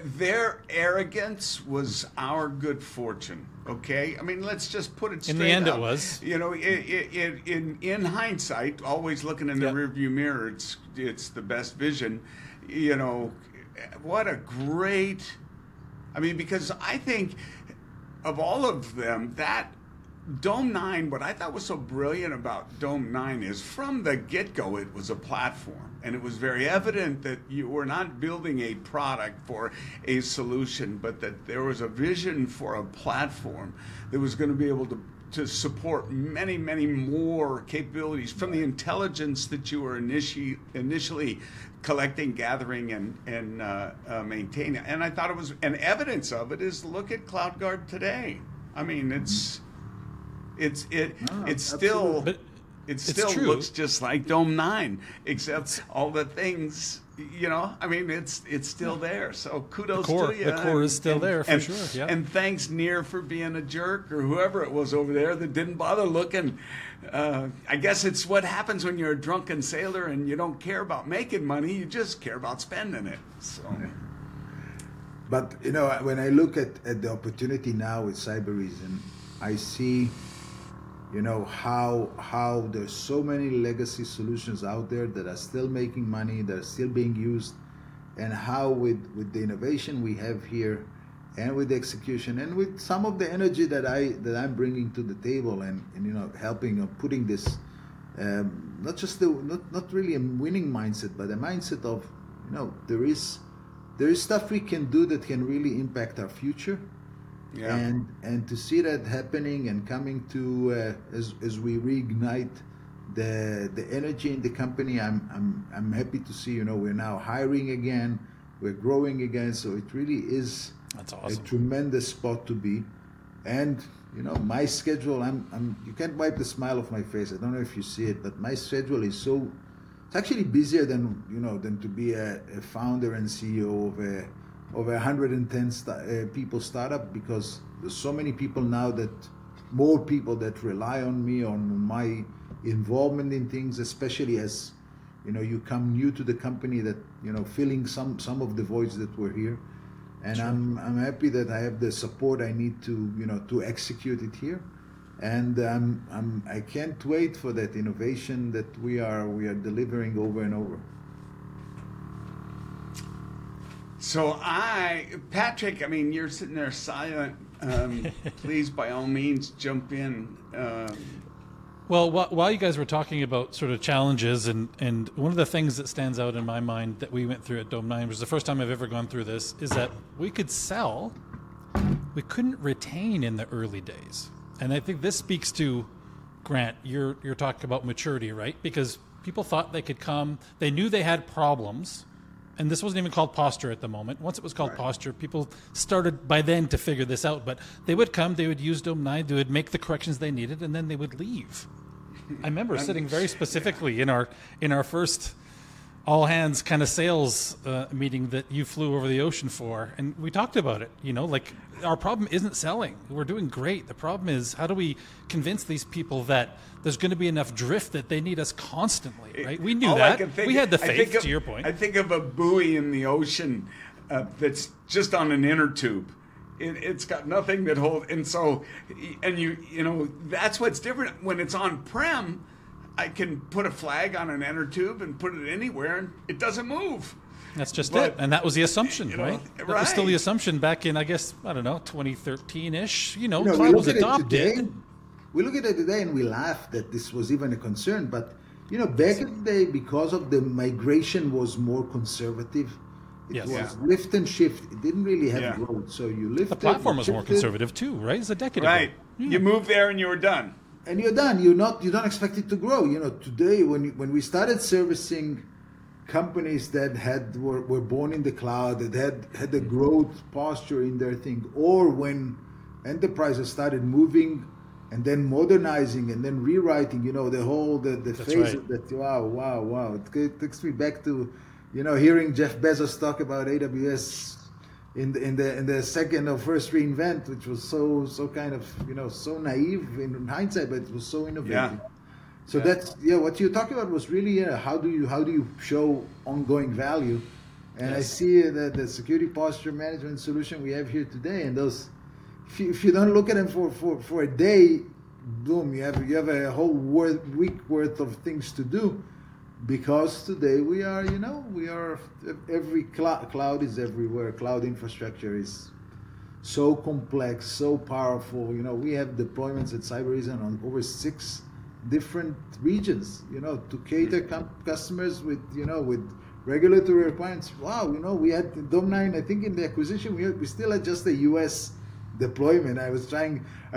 their arrogance was our good fortune, okay? I mean, let's just put it straight up. In the end, it was. You know, in hindsight, always looking in the rearview mirror, it's the best vision. You know, what a great... I mean, because I think of all of them, that... Dome9, what I thought was so brilliant about Dome9 is from the get-go, it was a platform. And it was very evident that you were not building a product for a solution, but that there was a vision for a platform that was going to be able to support many, many more capabilities from the intelligence that you were initially collecting, gathering, and maintaining. And I thought it was, and evidence of it is look at CloudGuard today. I mean, it still looks just like Dome9, except all the things, you know, I mean, it's still there. So kudos to you. The core is still there for sure. Yeah. And thanks, Nir, for being a jerk or whoever it was over there that didn't bother looking. I guess it's what happens when you're a drunken sailor and you don't care about making money. You just care about spending it. So. But, you know, when I look at the opportunity now with Cybereason, I see... You know, how there's so many legacy solutions out there that are still making money, that are still being used, and how with the innovation we have here and with the execution and with some of the energy that I'm bringing to the table and you know, helping or putting this, not really a winning mindset, but a mindset of, you know, there is stuff we can do that can really impact our future. Yeah. And to see that happening and coming to as we reignite the energy in the company, I'm happy to see, you know, we're now hiring again, we're growing again, so it really is a tremendous spot to be. And you know, my schedule, I'm you can't wipe the smile off my face. I don't know if you see it, but my schedule is so it's actually busier than, you know, than to be a founder and CEO of a over 110 people startup, because there's so many people now that rely on me, on my involvement in things, especially as, you know, you come new to the company, that, you know, filling some of the voids that were here. And sure. I'm happy that I have the support I need to, you know, to execute it here. And I can't wait for that innovation that we are delivering over and over. So Patrick, I mean, you're sitting there silent. Please, by all means, jump in. Well, while you guys were talking about sort of challenges, and one of the things that stands out in my mind that we went through at Dome9, which is the first time I've ever gone through this, is that we could sell, we couldn't retain in the early days. And I think this speaks to, Grant, you're talking about maturity, right? Because people thought they could come, they knew they had problems. And this wasn't even called posture at the moment. Once it was called posture, people started by then to figure this out. But they would come, they would use Dome9, they would make the corrections they needed, and then they would leave. I remember sitting very specifically in our first all hands kind of sales meeting that you flew over the ocean for, and we talked about it. You know, like, our problem isn't selling. We're doing great. The problem is, how do we convince these people that there's going to be enough drift that they need us constantly, right? We knew that. We had the faith, to your point. I think of a buoy in the ocean that's just on an inner tube. It's got nothing that holds. And so, and you know, that's what's different. When it's on-prem, I can put a flag on an inner tube and put it anywhere, and it doesn't move. That's just it. And that was the assumption, you know, right? That was still the assumption back in, I guess, I don't know, 2013-ish. You know cloud was adopted. We look at it today and we laugh that this was even a concern. But, you know, back in the day, because of the migration was more conservative, it was lift and shift. It didn't really have growth. So you lift. The platform was more conservative too, right? It's a decade ago. Right. You moved there and you were done. And you're done. You don't expect it to grow. You know, today when we started servicing companies that were born in the cloud, that had a growth posture in their thing, or when enterprises started moving and then modernizing and then rewriting, you know, the whole, the phase of that. Wow. It takes me back to, you know, hearing Jeff Bezos talk about AWS in the second or first reInvent, which was so kind of, you know, so naive in hindsight, but it was so innovative. Yeah. So that's, what you're talking about was really, how do you show ongoing value? And I see that the security posture management solution we have here today, and those, if you don't look at them for a day, boom, you have a whole week worth of things to do, because today we are every cloud is everywhere. Cloud infrastructure is so complex, so powerful. You know, we have deployments at Cybereason on over 6 different regions, you know, to cater customers with, you know, with regulatory requirements. Wow, you know, we had Dome9, I think in the acquisition, we still had just the US deployment. I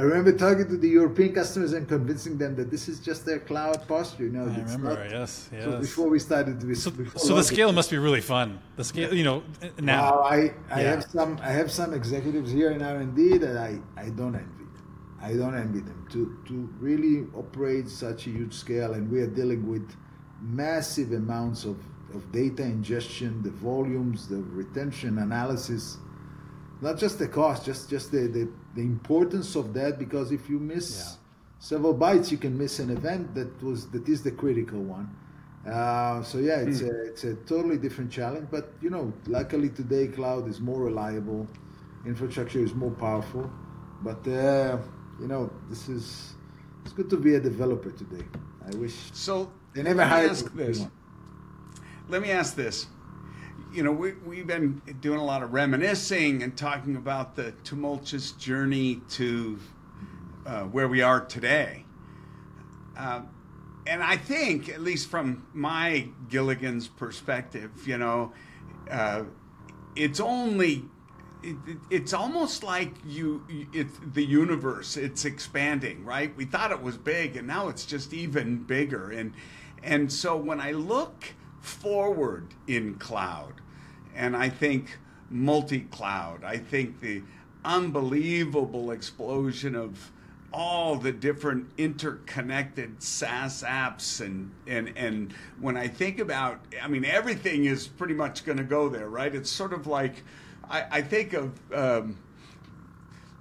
remember talking to the European customers and convincing them that this is just their cloud posture. You know, I remember, not, yes. So before we started with... So the scale must be really fun. The scale, you know, now. Wow, I have some executives here in R&D that I don't envy. I don't envy them to really operate such a huge scale, and we are dealing with massive amounts of data ingestion, the volumes, the retention analysis, not just the cost, just the importance of that, because if you miss several bytes, you can miss an event that is the critical one. It's a totally different challenge, but you know, luckily today cloud is more reliable, infrastructure is more powerful, but you know, it's good to be a developer today. I wish so. They never hired this. Let me ask this. You know, we've been doing a lot of reminiscing and talking about the tumultuous journey to where we are today. And I think, at least from my Gilligan's perspective, you know, it's almost like it's the universe, it's expanding, right? We thought it was big, and now it's just even bigger. And so when I look forward in cloud, and I think multi-cloud, I think the unbelievable explosion of all the different interconnected SaaS apps, and when I think about, I mean, everything is pretty much going to go there, right? It's sort of like, I think of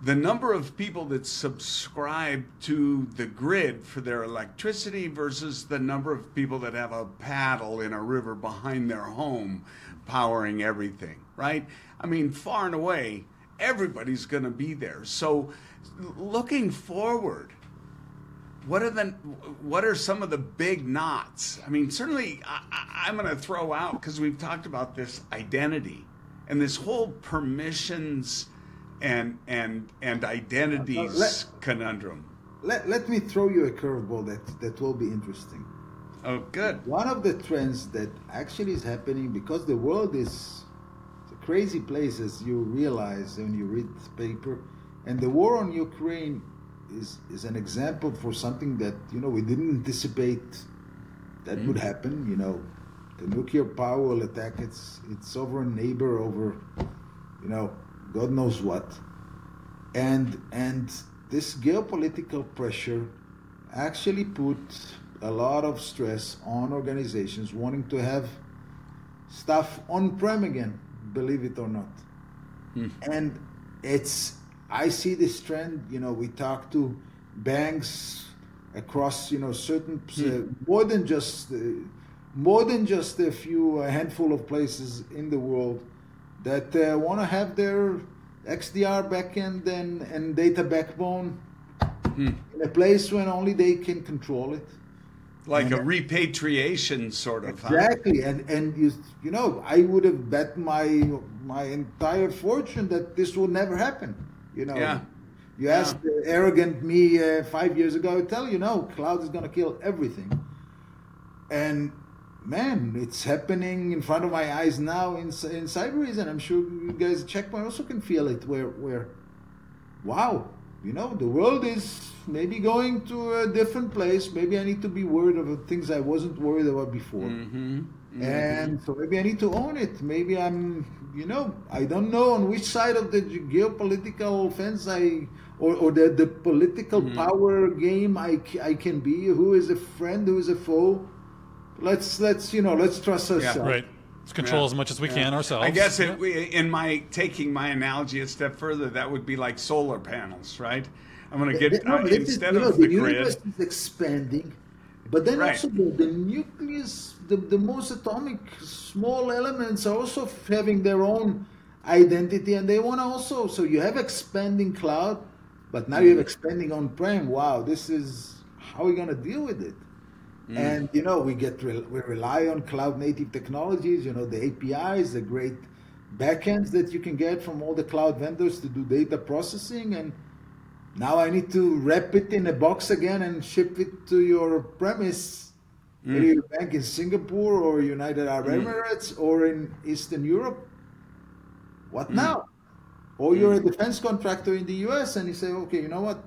the number of people that subscribe to the grid for their electricity versus the number of people that have a paddle in a river behind their home powering everything, right? I mean, far and away, everybody's going to be there. So looking forward, what are some of the big knots? I mean, certainly I'm going to throw out, because we've talked about this, identity and this whole permissions and identities conundrum. Let me throw you a curveball that will be interesting. Oh, good. One of the trends that actually is happening, because the world is a crazy place, as you realize when you read the paper, and the war on Ukraine is an example for something that, you know, we didn't anticipate that would happen. You know, the nuclear power will attack its sovereign neighbor over, you know, God knows what, and this geopolitical pressure actually put a lot of stress on organizations wanting to have stuff on-prem again, believe it or not. And I see this trend. You know, we talk to banks across, you know, certain more than just a few handful of places in the world that want to have their XDR backend and data backbone in a place when only they can control it. Like a repatriation sort of. Exactly, and you know, I would have bet my entire fortune that this would never happen. You know, you ask the arrogant me 5 years ago, I would tell you, no, cloud is going to kill everything. And man, it's happening in front of my eyes now in Cybereason. I'm sure you guys at Check Point also can feel it, where wow, you know, the world is maybe going to a different place. Maybe I need to be worried about things I wasn't worried about before. And so maybe I need to own it. Maybe I'm, you know, I don't know on which side of the geopolitical fence I or the political power game I can be, who is a friend, who is a foe. Let's trust ourselves. Yeah, right. Let's control as much as we can ourselves. I guess taking my analogy a step further, that would be like solar panels, right? I'm going to get instead of the grid. The universe is expanding, but then also the nucleus, the most atomic small elements are also having their own identity, and they want to also. So you have expanding cloud, but now you have expanding on-prem. Wow, this is how we're going to deal with it. And we rely on cloud-native technologies. The APIs, the great backends that you can get from all the cloud vendors to do data processing. And now I need to wrap it in a box again and ship it to your premise, maybe your bank in Singapore or United Arab Emirates or in Eastern Europe. What now? Or you're a defense contractor in the U.S. and you say, okay, you know what?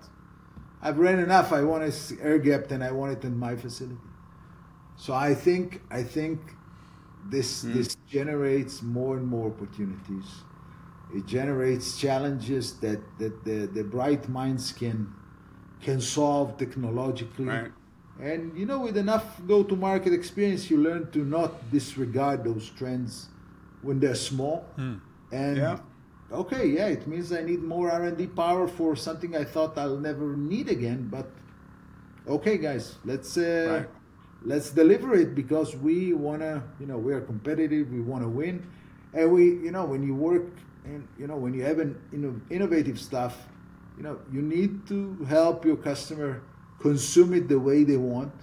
I've read enough. I want it air-gapped and I want it in my facility. So I think this generates more and more opportunities. It generates challenges that the bright minds can solve technologically. Right. And with enough go-to-market experience, you learn to not disregard those trends when they're small. And it means I need more R&D power for something I thought I'll never need again. But okay, guys, let's deliver it because we wanna, we are competitive, we wanna win, and we, when you work and when you have an innovative stuff, you need to help your customer consume it the way they want,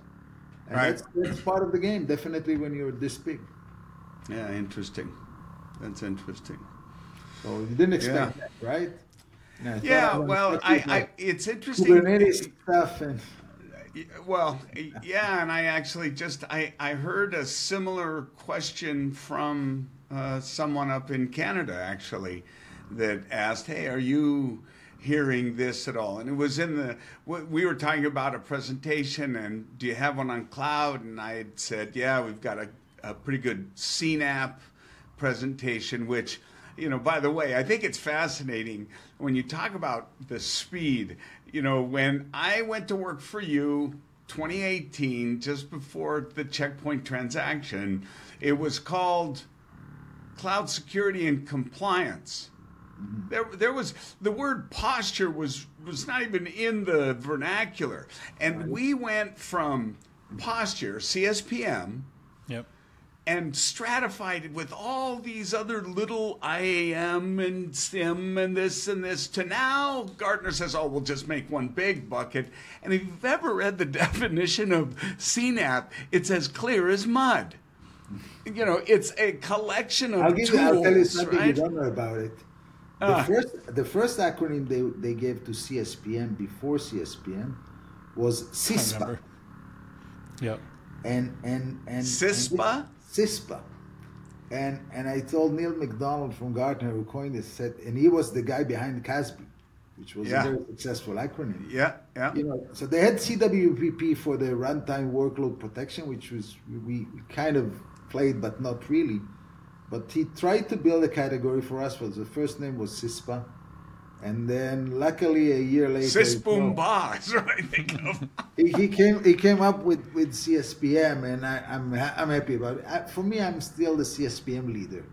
and that's part of the game. Definitely, when you're this big. Yeah, interesting. That's interesting. So you didn't expect that, right? It's interesting. Kubernetes stuff and I actually just I heard a similar question from someone up in Canada actually that asked, "Hey, are you hearing this at all?" And it was in we were talking about a presentation, and do you have one on cloud? And I had said, "Yeah, we've got a pretty good CNAP presentation," which. By the way, I think it's fascinating when you talk about the speed. When I went to work for you 2018, just before the Check Point transaction, it was called Cloud Security and Compliance. There was the word posture was not even in the vernacular. And we went from posture, CSPM, and stratified with all these other little IAM and SIM and this, to now Gartner says, oh, we'll just make one big bucket. And if you've ever read the definition of CNAP, it's as clear as mud. It's a collection of tools. I'll tell you something you don't know about it. The first acronym they gave to CSPM before CSPM was CISPA. Yep. And CISPA? CISPA. And I told Neil McDonald from Gartner, who coined this, said, and he was the guy behind CASB, which was a very successful acronym. Yeah. So they had CWPP for the runtime workload protection, which was we kind of played, but not really. But he tried to build a category for us. The first name was CISPA. And then, luckily, a year later, is what I think of. He came up with CSPM, and I'm happy about it. For me, I'm still the CSPM leader.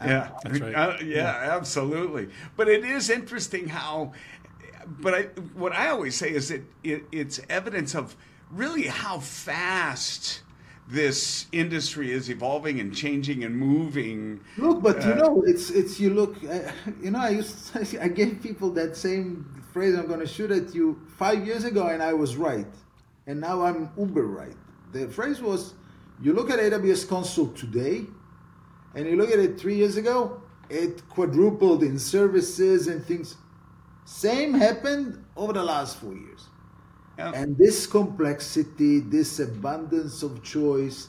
That's right. Absolutely. But it is interesting how. But what I always say is that it's evidence of really how fast this industry is evolving and changing and moving. Look, but I gave people that same phrase, I'm going to shoot at you 5 years ago, and I was right. And now I'm uber right. The phrase was, you look at AWS Console today, and you look at it 3 years ago, it quadrupled in services and things. Same happened over the last 4 years. And this complexity, this abundance of choice,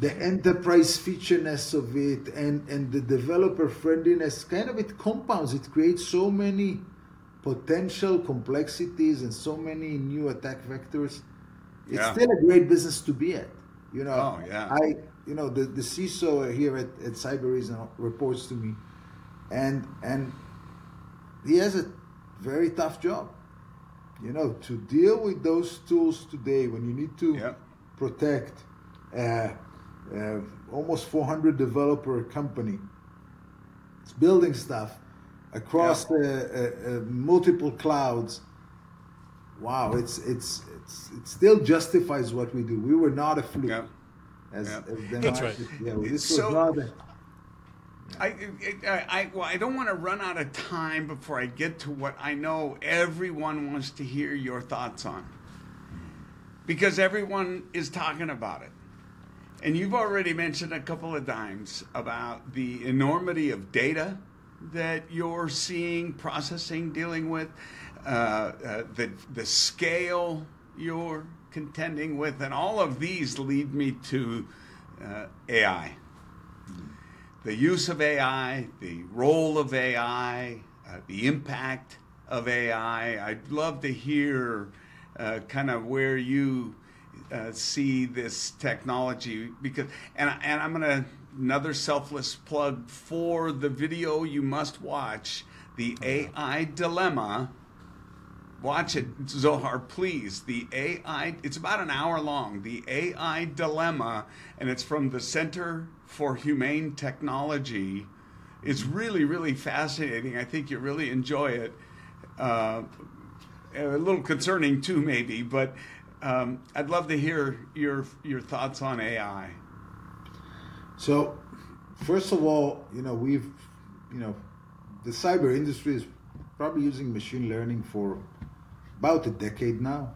the enterprise featureness of it, and the developer friendliness, kind of it compounds. It creates so many potential complexities and so many new attack vectors. It's still a great business to be at. The CISO here at Cybereason reports to me, and he has a very tough job. You know, to deal with those tools today when you need to protect almost 400 developer company, it's building stuff across multiple clouds. Wow, it still justifies what we do. We were not a fluke. Yeah. That's right. I don't want to run out of time before I get to what I know everyone wants to hear your thoughts on, because everyone is talking about it. And you've already mentioned a couple of times about the enormity of data that you're seeing, processing, dealing with, the scale you're contending with, and all of these lead me to AI. The use of AI, the role of AI, the impact of AI. I'd love to hear kind of where you see this technology, because, and I'm gonna, another selfless plug for the video you must watch, The AI Dilemma. Watch it, Zohar, please. The AI, it's about an hour long, The AI Dilemma, and it's from the Center for Humane Technology. It's really, really fascinating. I think you really enjoy it. A little concerning too, maybe, but I'd love to hear your thoughts on AI. So, first of all, the cyber industry is probably using machine learning for about a decade now,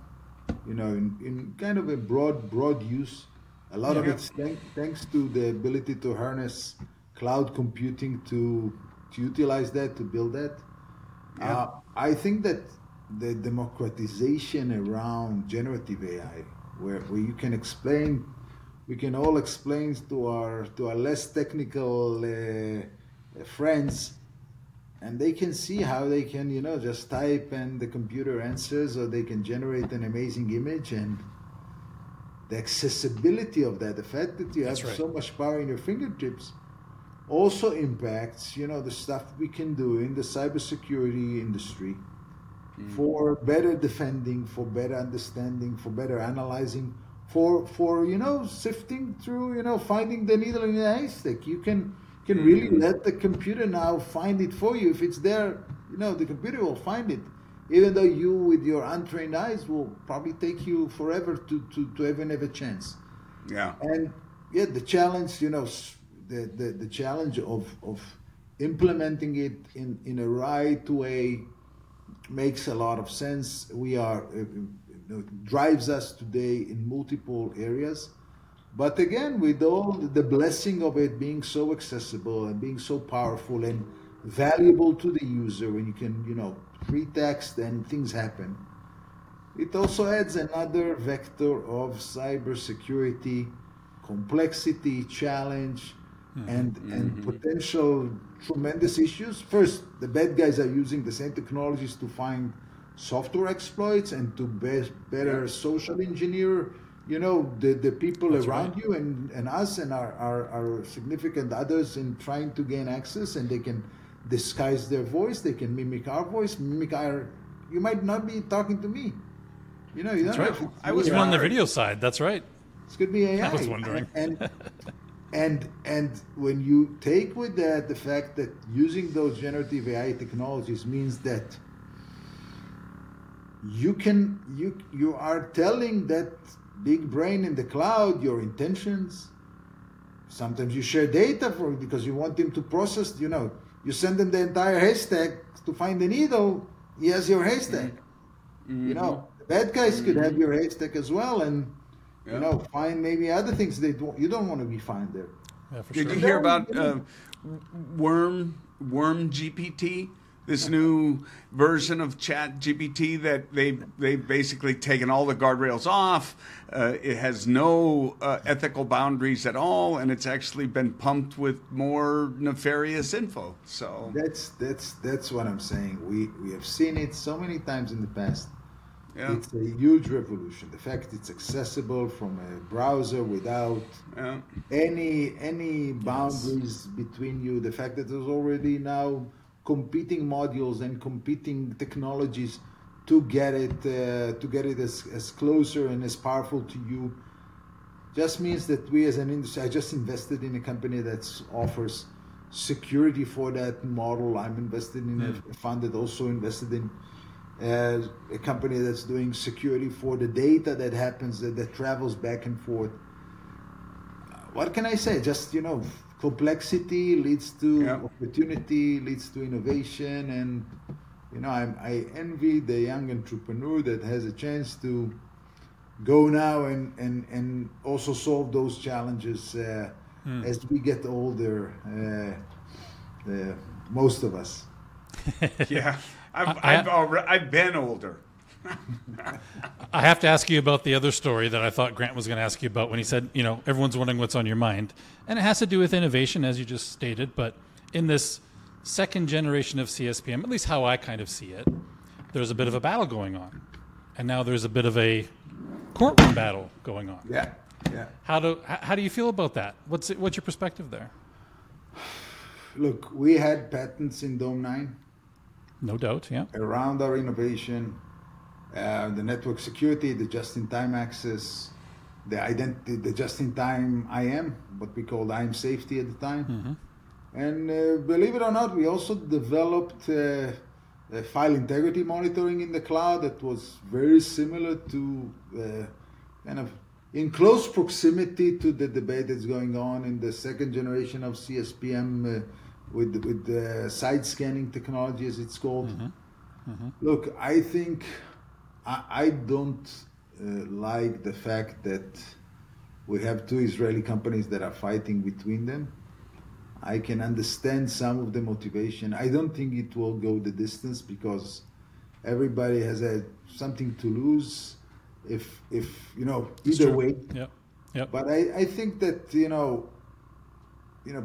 in kind of a broad use. A lot of it's thanks to the ability to harness cloud computing to utilize that, to build that. Yeah. I think that the democratization around generative AI, where you can explain, we can all explain to our less technical friends, and they can see how they can, just type and the computer answers, or they can generate an amazing image. And the accessibility of that, the fact that you have so much power in your fingertips, also impacts, the stuff we can do in the cybersecurity industry for better defending, for better understanding, for better analyzing, for sifting through, finding the needle in the haystack. You can really let the computer now find it for you. If it's there, the computer will find it, even though you, with your untrained eyes, will probably take you forever to even have a chance. Yeah. And the challenge, the challenge of implementing it in a right way makes a lot of sense. We are, drives us today in multiple areas. But again, with all the blessing of it being so accessible and being so powerful and valuable to the user, when you can, pre-text and things happen, it also adds another vector of cybersecurity, complexity, challenge, and potential tremendous issues. First, the bad guys are using the same technologies to find software exploits and to better social engineer the people you and us and our significant others in trying to gain access, and they can disguise their voice, they can mimic our voice, you might not be talking to me. You don't know. Right. I was on the video side, that's right. This could be AI. I was wondering. And when you take with that the fact that using those generative AI technologies means that you are telling that big brain in the cloud your intentions. Sometimes you share data because you want him to process, you send him the entire haystack to find the needle. He has your haystack. Mm-hmm. The bad guys could have your haystack as well, and find maybe other things you don't want to be found there. Yeah, for sure. Did you hear about worm GPT? This new version of Chat GPT that they've basically taken all the guardrails off. It has no ethical boundaries at all, and it's actually been pumped with more nefarious info. So that's what I'm saying. We have seen it so many times in the past. Yeah. It's a huge revolution. The fact it's accessible from a browser without any boundaries between you. The fact that there's already now competing modules and competing technologies to get it as closer and as powerful to you, just means that we as an industry, I just invested in a company that offers security for that model. I'm invested in a fund that also invested in a company that's doing security for the data that happens, that travels back and forth. What can I say? Just, complexity leads to opportunity, leads to innovation. And, I envy the young entrepreneur that has a chance to go now and also solve those challenges as we get older, most of us. Yeah, I've been older. I have to ask you about the other story that I thought Grant was going to ask you about when he said, everyone's wondering what's on your mind. And it has to do with innovation, as you just stated. But in this second generation of CSPM, at least how I kind of see it, there's a bit of a battle going on. And now there's a bit of a courtroom battle going on. Yeah, yeah. How do you feel about that? What's your perspective there? Look, we had patents in Dome9. No doubt, yeah. Around our innovation. The network security, the just-in-time access, the just-in-time IAM, what we called IAM safety at the time. Mm-hmm. And believe it or not, we also developed file integrity monitoring in the cloud that was very similar to kind of in close proximity to the debate that's going on in the second generation of CSPM with side scanning technology, as it's called. Mm-hmm. Mm-hmm. Look, I think... I don't like the fact that we have two Israeli companies that are fighting between them. I can understand some of the motivation. I don't think it will go the distance because everybody has something to lose if either way. Yeah. Yep. But I think that,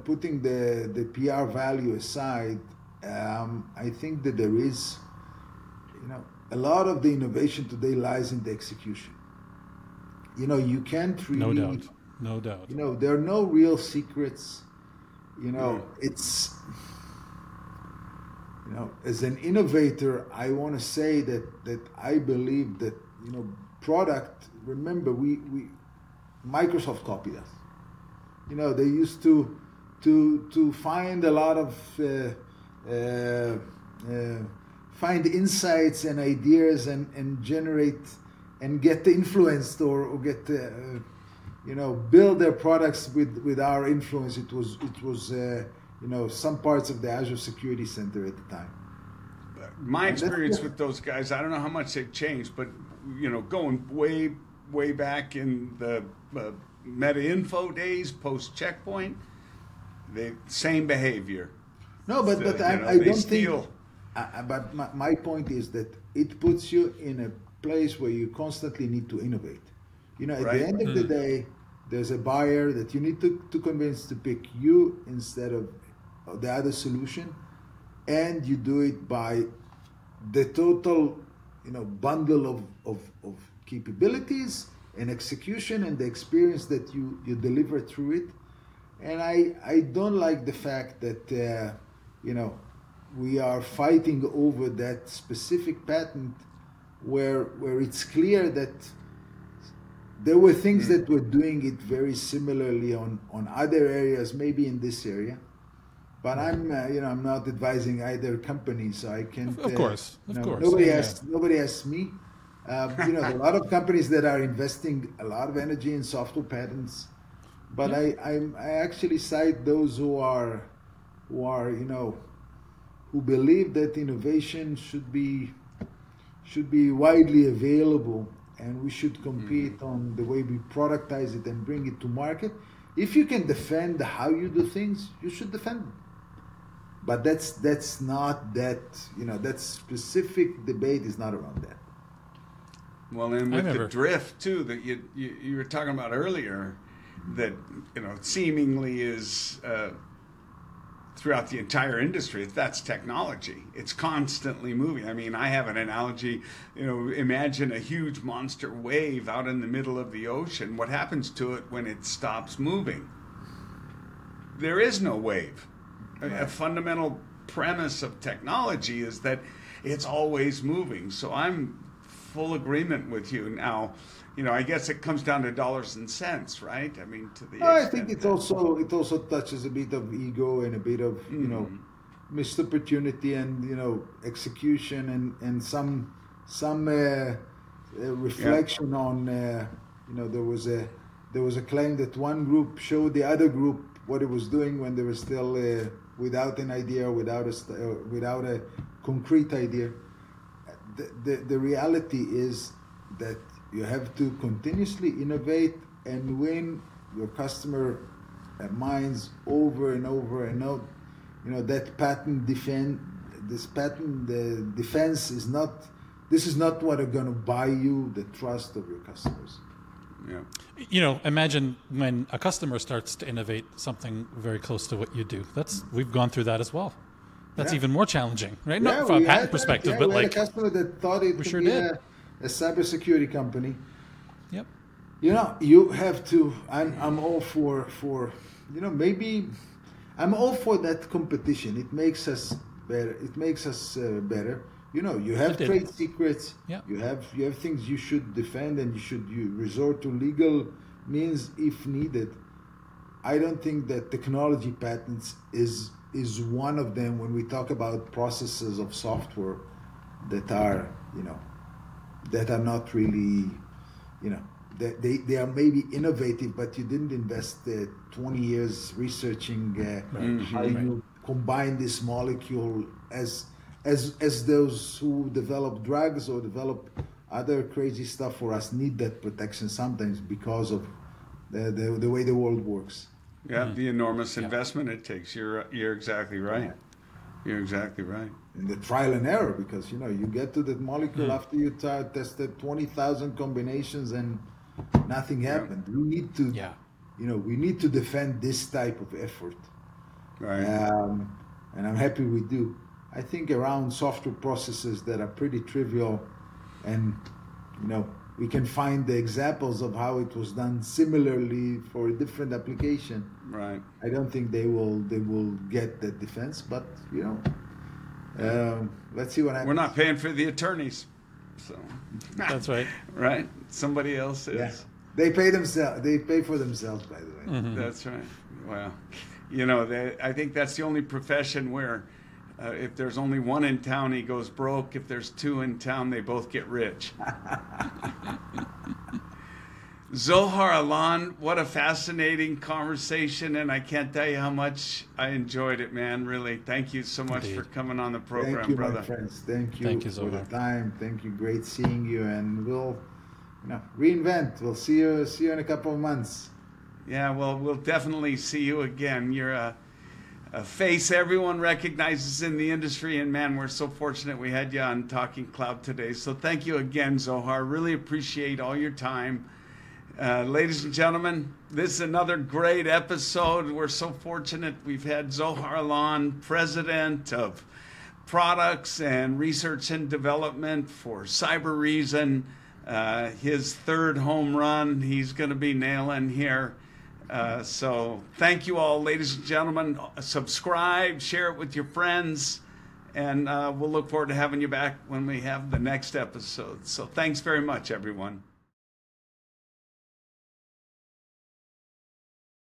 putting the PR value aside, I think that there is, a lot of the innovation today lies in the execution. You can't really... No doubt. There are no real secrets. It's... as an innovator, I want to say that I believe that, product... Remember, we Microsoft copied us. They used to find a lot of... find insights and ideas and generate and get influenced or get build their products with our influence. It was some parts of the Azure Security Center at the time. My experience with those guys, I don't know how much it changed, but going way back in the Meta Info days, post Check Point, the same behavior. No, but I don't think. But my point is that it puts you in a place where you constantly need to innovate. At the end of the day, there's a buyer that you need to convince to pick you instead of the other solution, and you do it by the total, bundle of capabilities and execution and the experience that you deliver through it. And I don't like the fact that, we are fighting over that specific patent where it's clear that there were things that were doing it very similarly on other areas, maybe in this area. But I'm not advising either company, so I can't. Of course. Nobody asked me. There are a lot of companies that are investing a lot of energy in software patents, but I actually cite those who are who believe that innovation should be widely available and we should compete on the way we productize it and bring it to market. If you can defend how you do things, you should defend them. But that's not that, that specific debate is not around that. Well, and with the drift too, that you were talking about earlier, that, seemingly is, throughout the entire industry, that's technology. It's constantly moving. I mean, I have an analogy, imagine a huge monster wave out in the middle of the ocean. What happens to it when it stops moving? There is no wave. Right. A fundamental premise of technology is that it's always moving. So I'm full agreement with you now. You know, I guess it comes down to dollars and cents, right? I mean, to the I think it's also touches a bit of ego and a bit of you know, missed opportunity and you know, execution and some reflection on you know, there was a claim that one group showed the other group what it was doing when they were still without an idea, without a concrete idea. The reality is that you have to continuously innovate and win your customer minds over and over and over. You know, that defense is not. This is not what are going to buy you the trust of your customers. Yeah. You know, imagine when a customer starts to innovate something very close to what you do. We've gone through that as well. That's even more challenging, right? Not from a patent perspective, but like a customer that thought it could be a cybersecurity company. Yep. You know, you have to. I'm all for. You know, maybe I'm all for that competition. It makes us better. You know, you have trade secrets. Yep. You have things you should defend, and you resort to legal means if needed. I don't think that technology patents is one of them when we talk about processes of software that are, you know, that are not really, you know, they are maybe innovative, but you didn't invest 20 years researching how you combine this molecule as those who develop drugs or develop other crazy stuff for us need that protection sometimes because of the way the world works. Yeah, the enormous investment it takes. You're exactly right. Yeah. You're exactly right. And the trial and error, because you know you get to that molecule after you tested 20,000 combinations and nothing happened. We need to, you know, defend this type of effort. Right. And I'm happy we do. I think around software processes that are pretty trivial, and you know we can find the examples of how it was done similarly for a different application. Right. I don't think they will get that defense, but you know, let's see what happens. We're not paying for the attorneys, so that's right. Right. Somebody else is. Yeah. They pay themselves. They pay for themselves, by the way. Mm-hmm. That's right. Wow. You know, I think that's the only profession where. If there's only one in town, he goes broke. If there's two in town, they both get rich. Zohar Alon, what a fascinating conversation, and I can't tell you how much I enjoyed it, man. Really, thank you so much for coming on the program, brother. Thank you, my friends. Thank you for the time. Thank you. Great seeing you, and we'll reinvent. We'll see you in a couple of months. Yeah, well, we'll definitely see you again. You're a face everyone recognizes in the industry, and man, we're so fortunate we had you on Talking Cloud today. So thank you again, Zohar. Really appreciate all your time. Ladies and gentlemen, this is another great episode. We're so fortunate we've had Zohar Alon, President of Products and Research and Development for Cybereason. His third home run he's going to be nailing here. So thank you all, ladies and gentlemen. Subscribe, share it with your friends, and we'll look forward to having you back when we have the next episode. So thanks very much, everyone.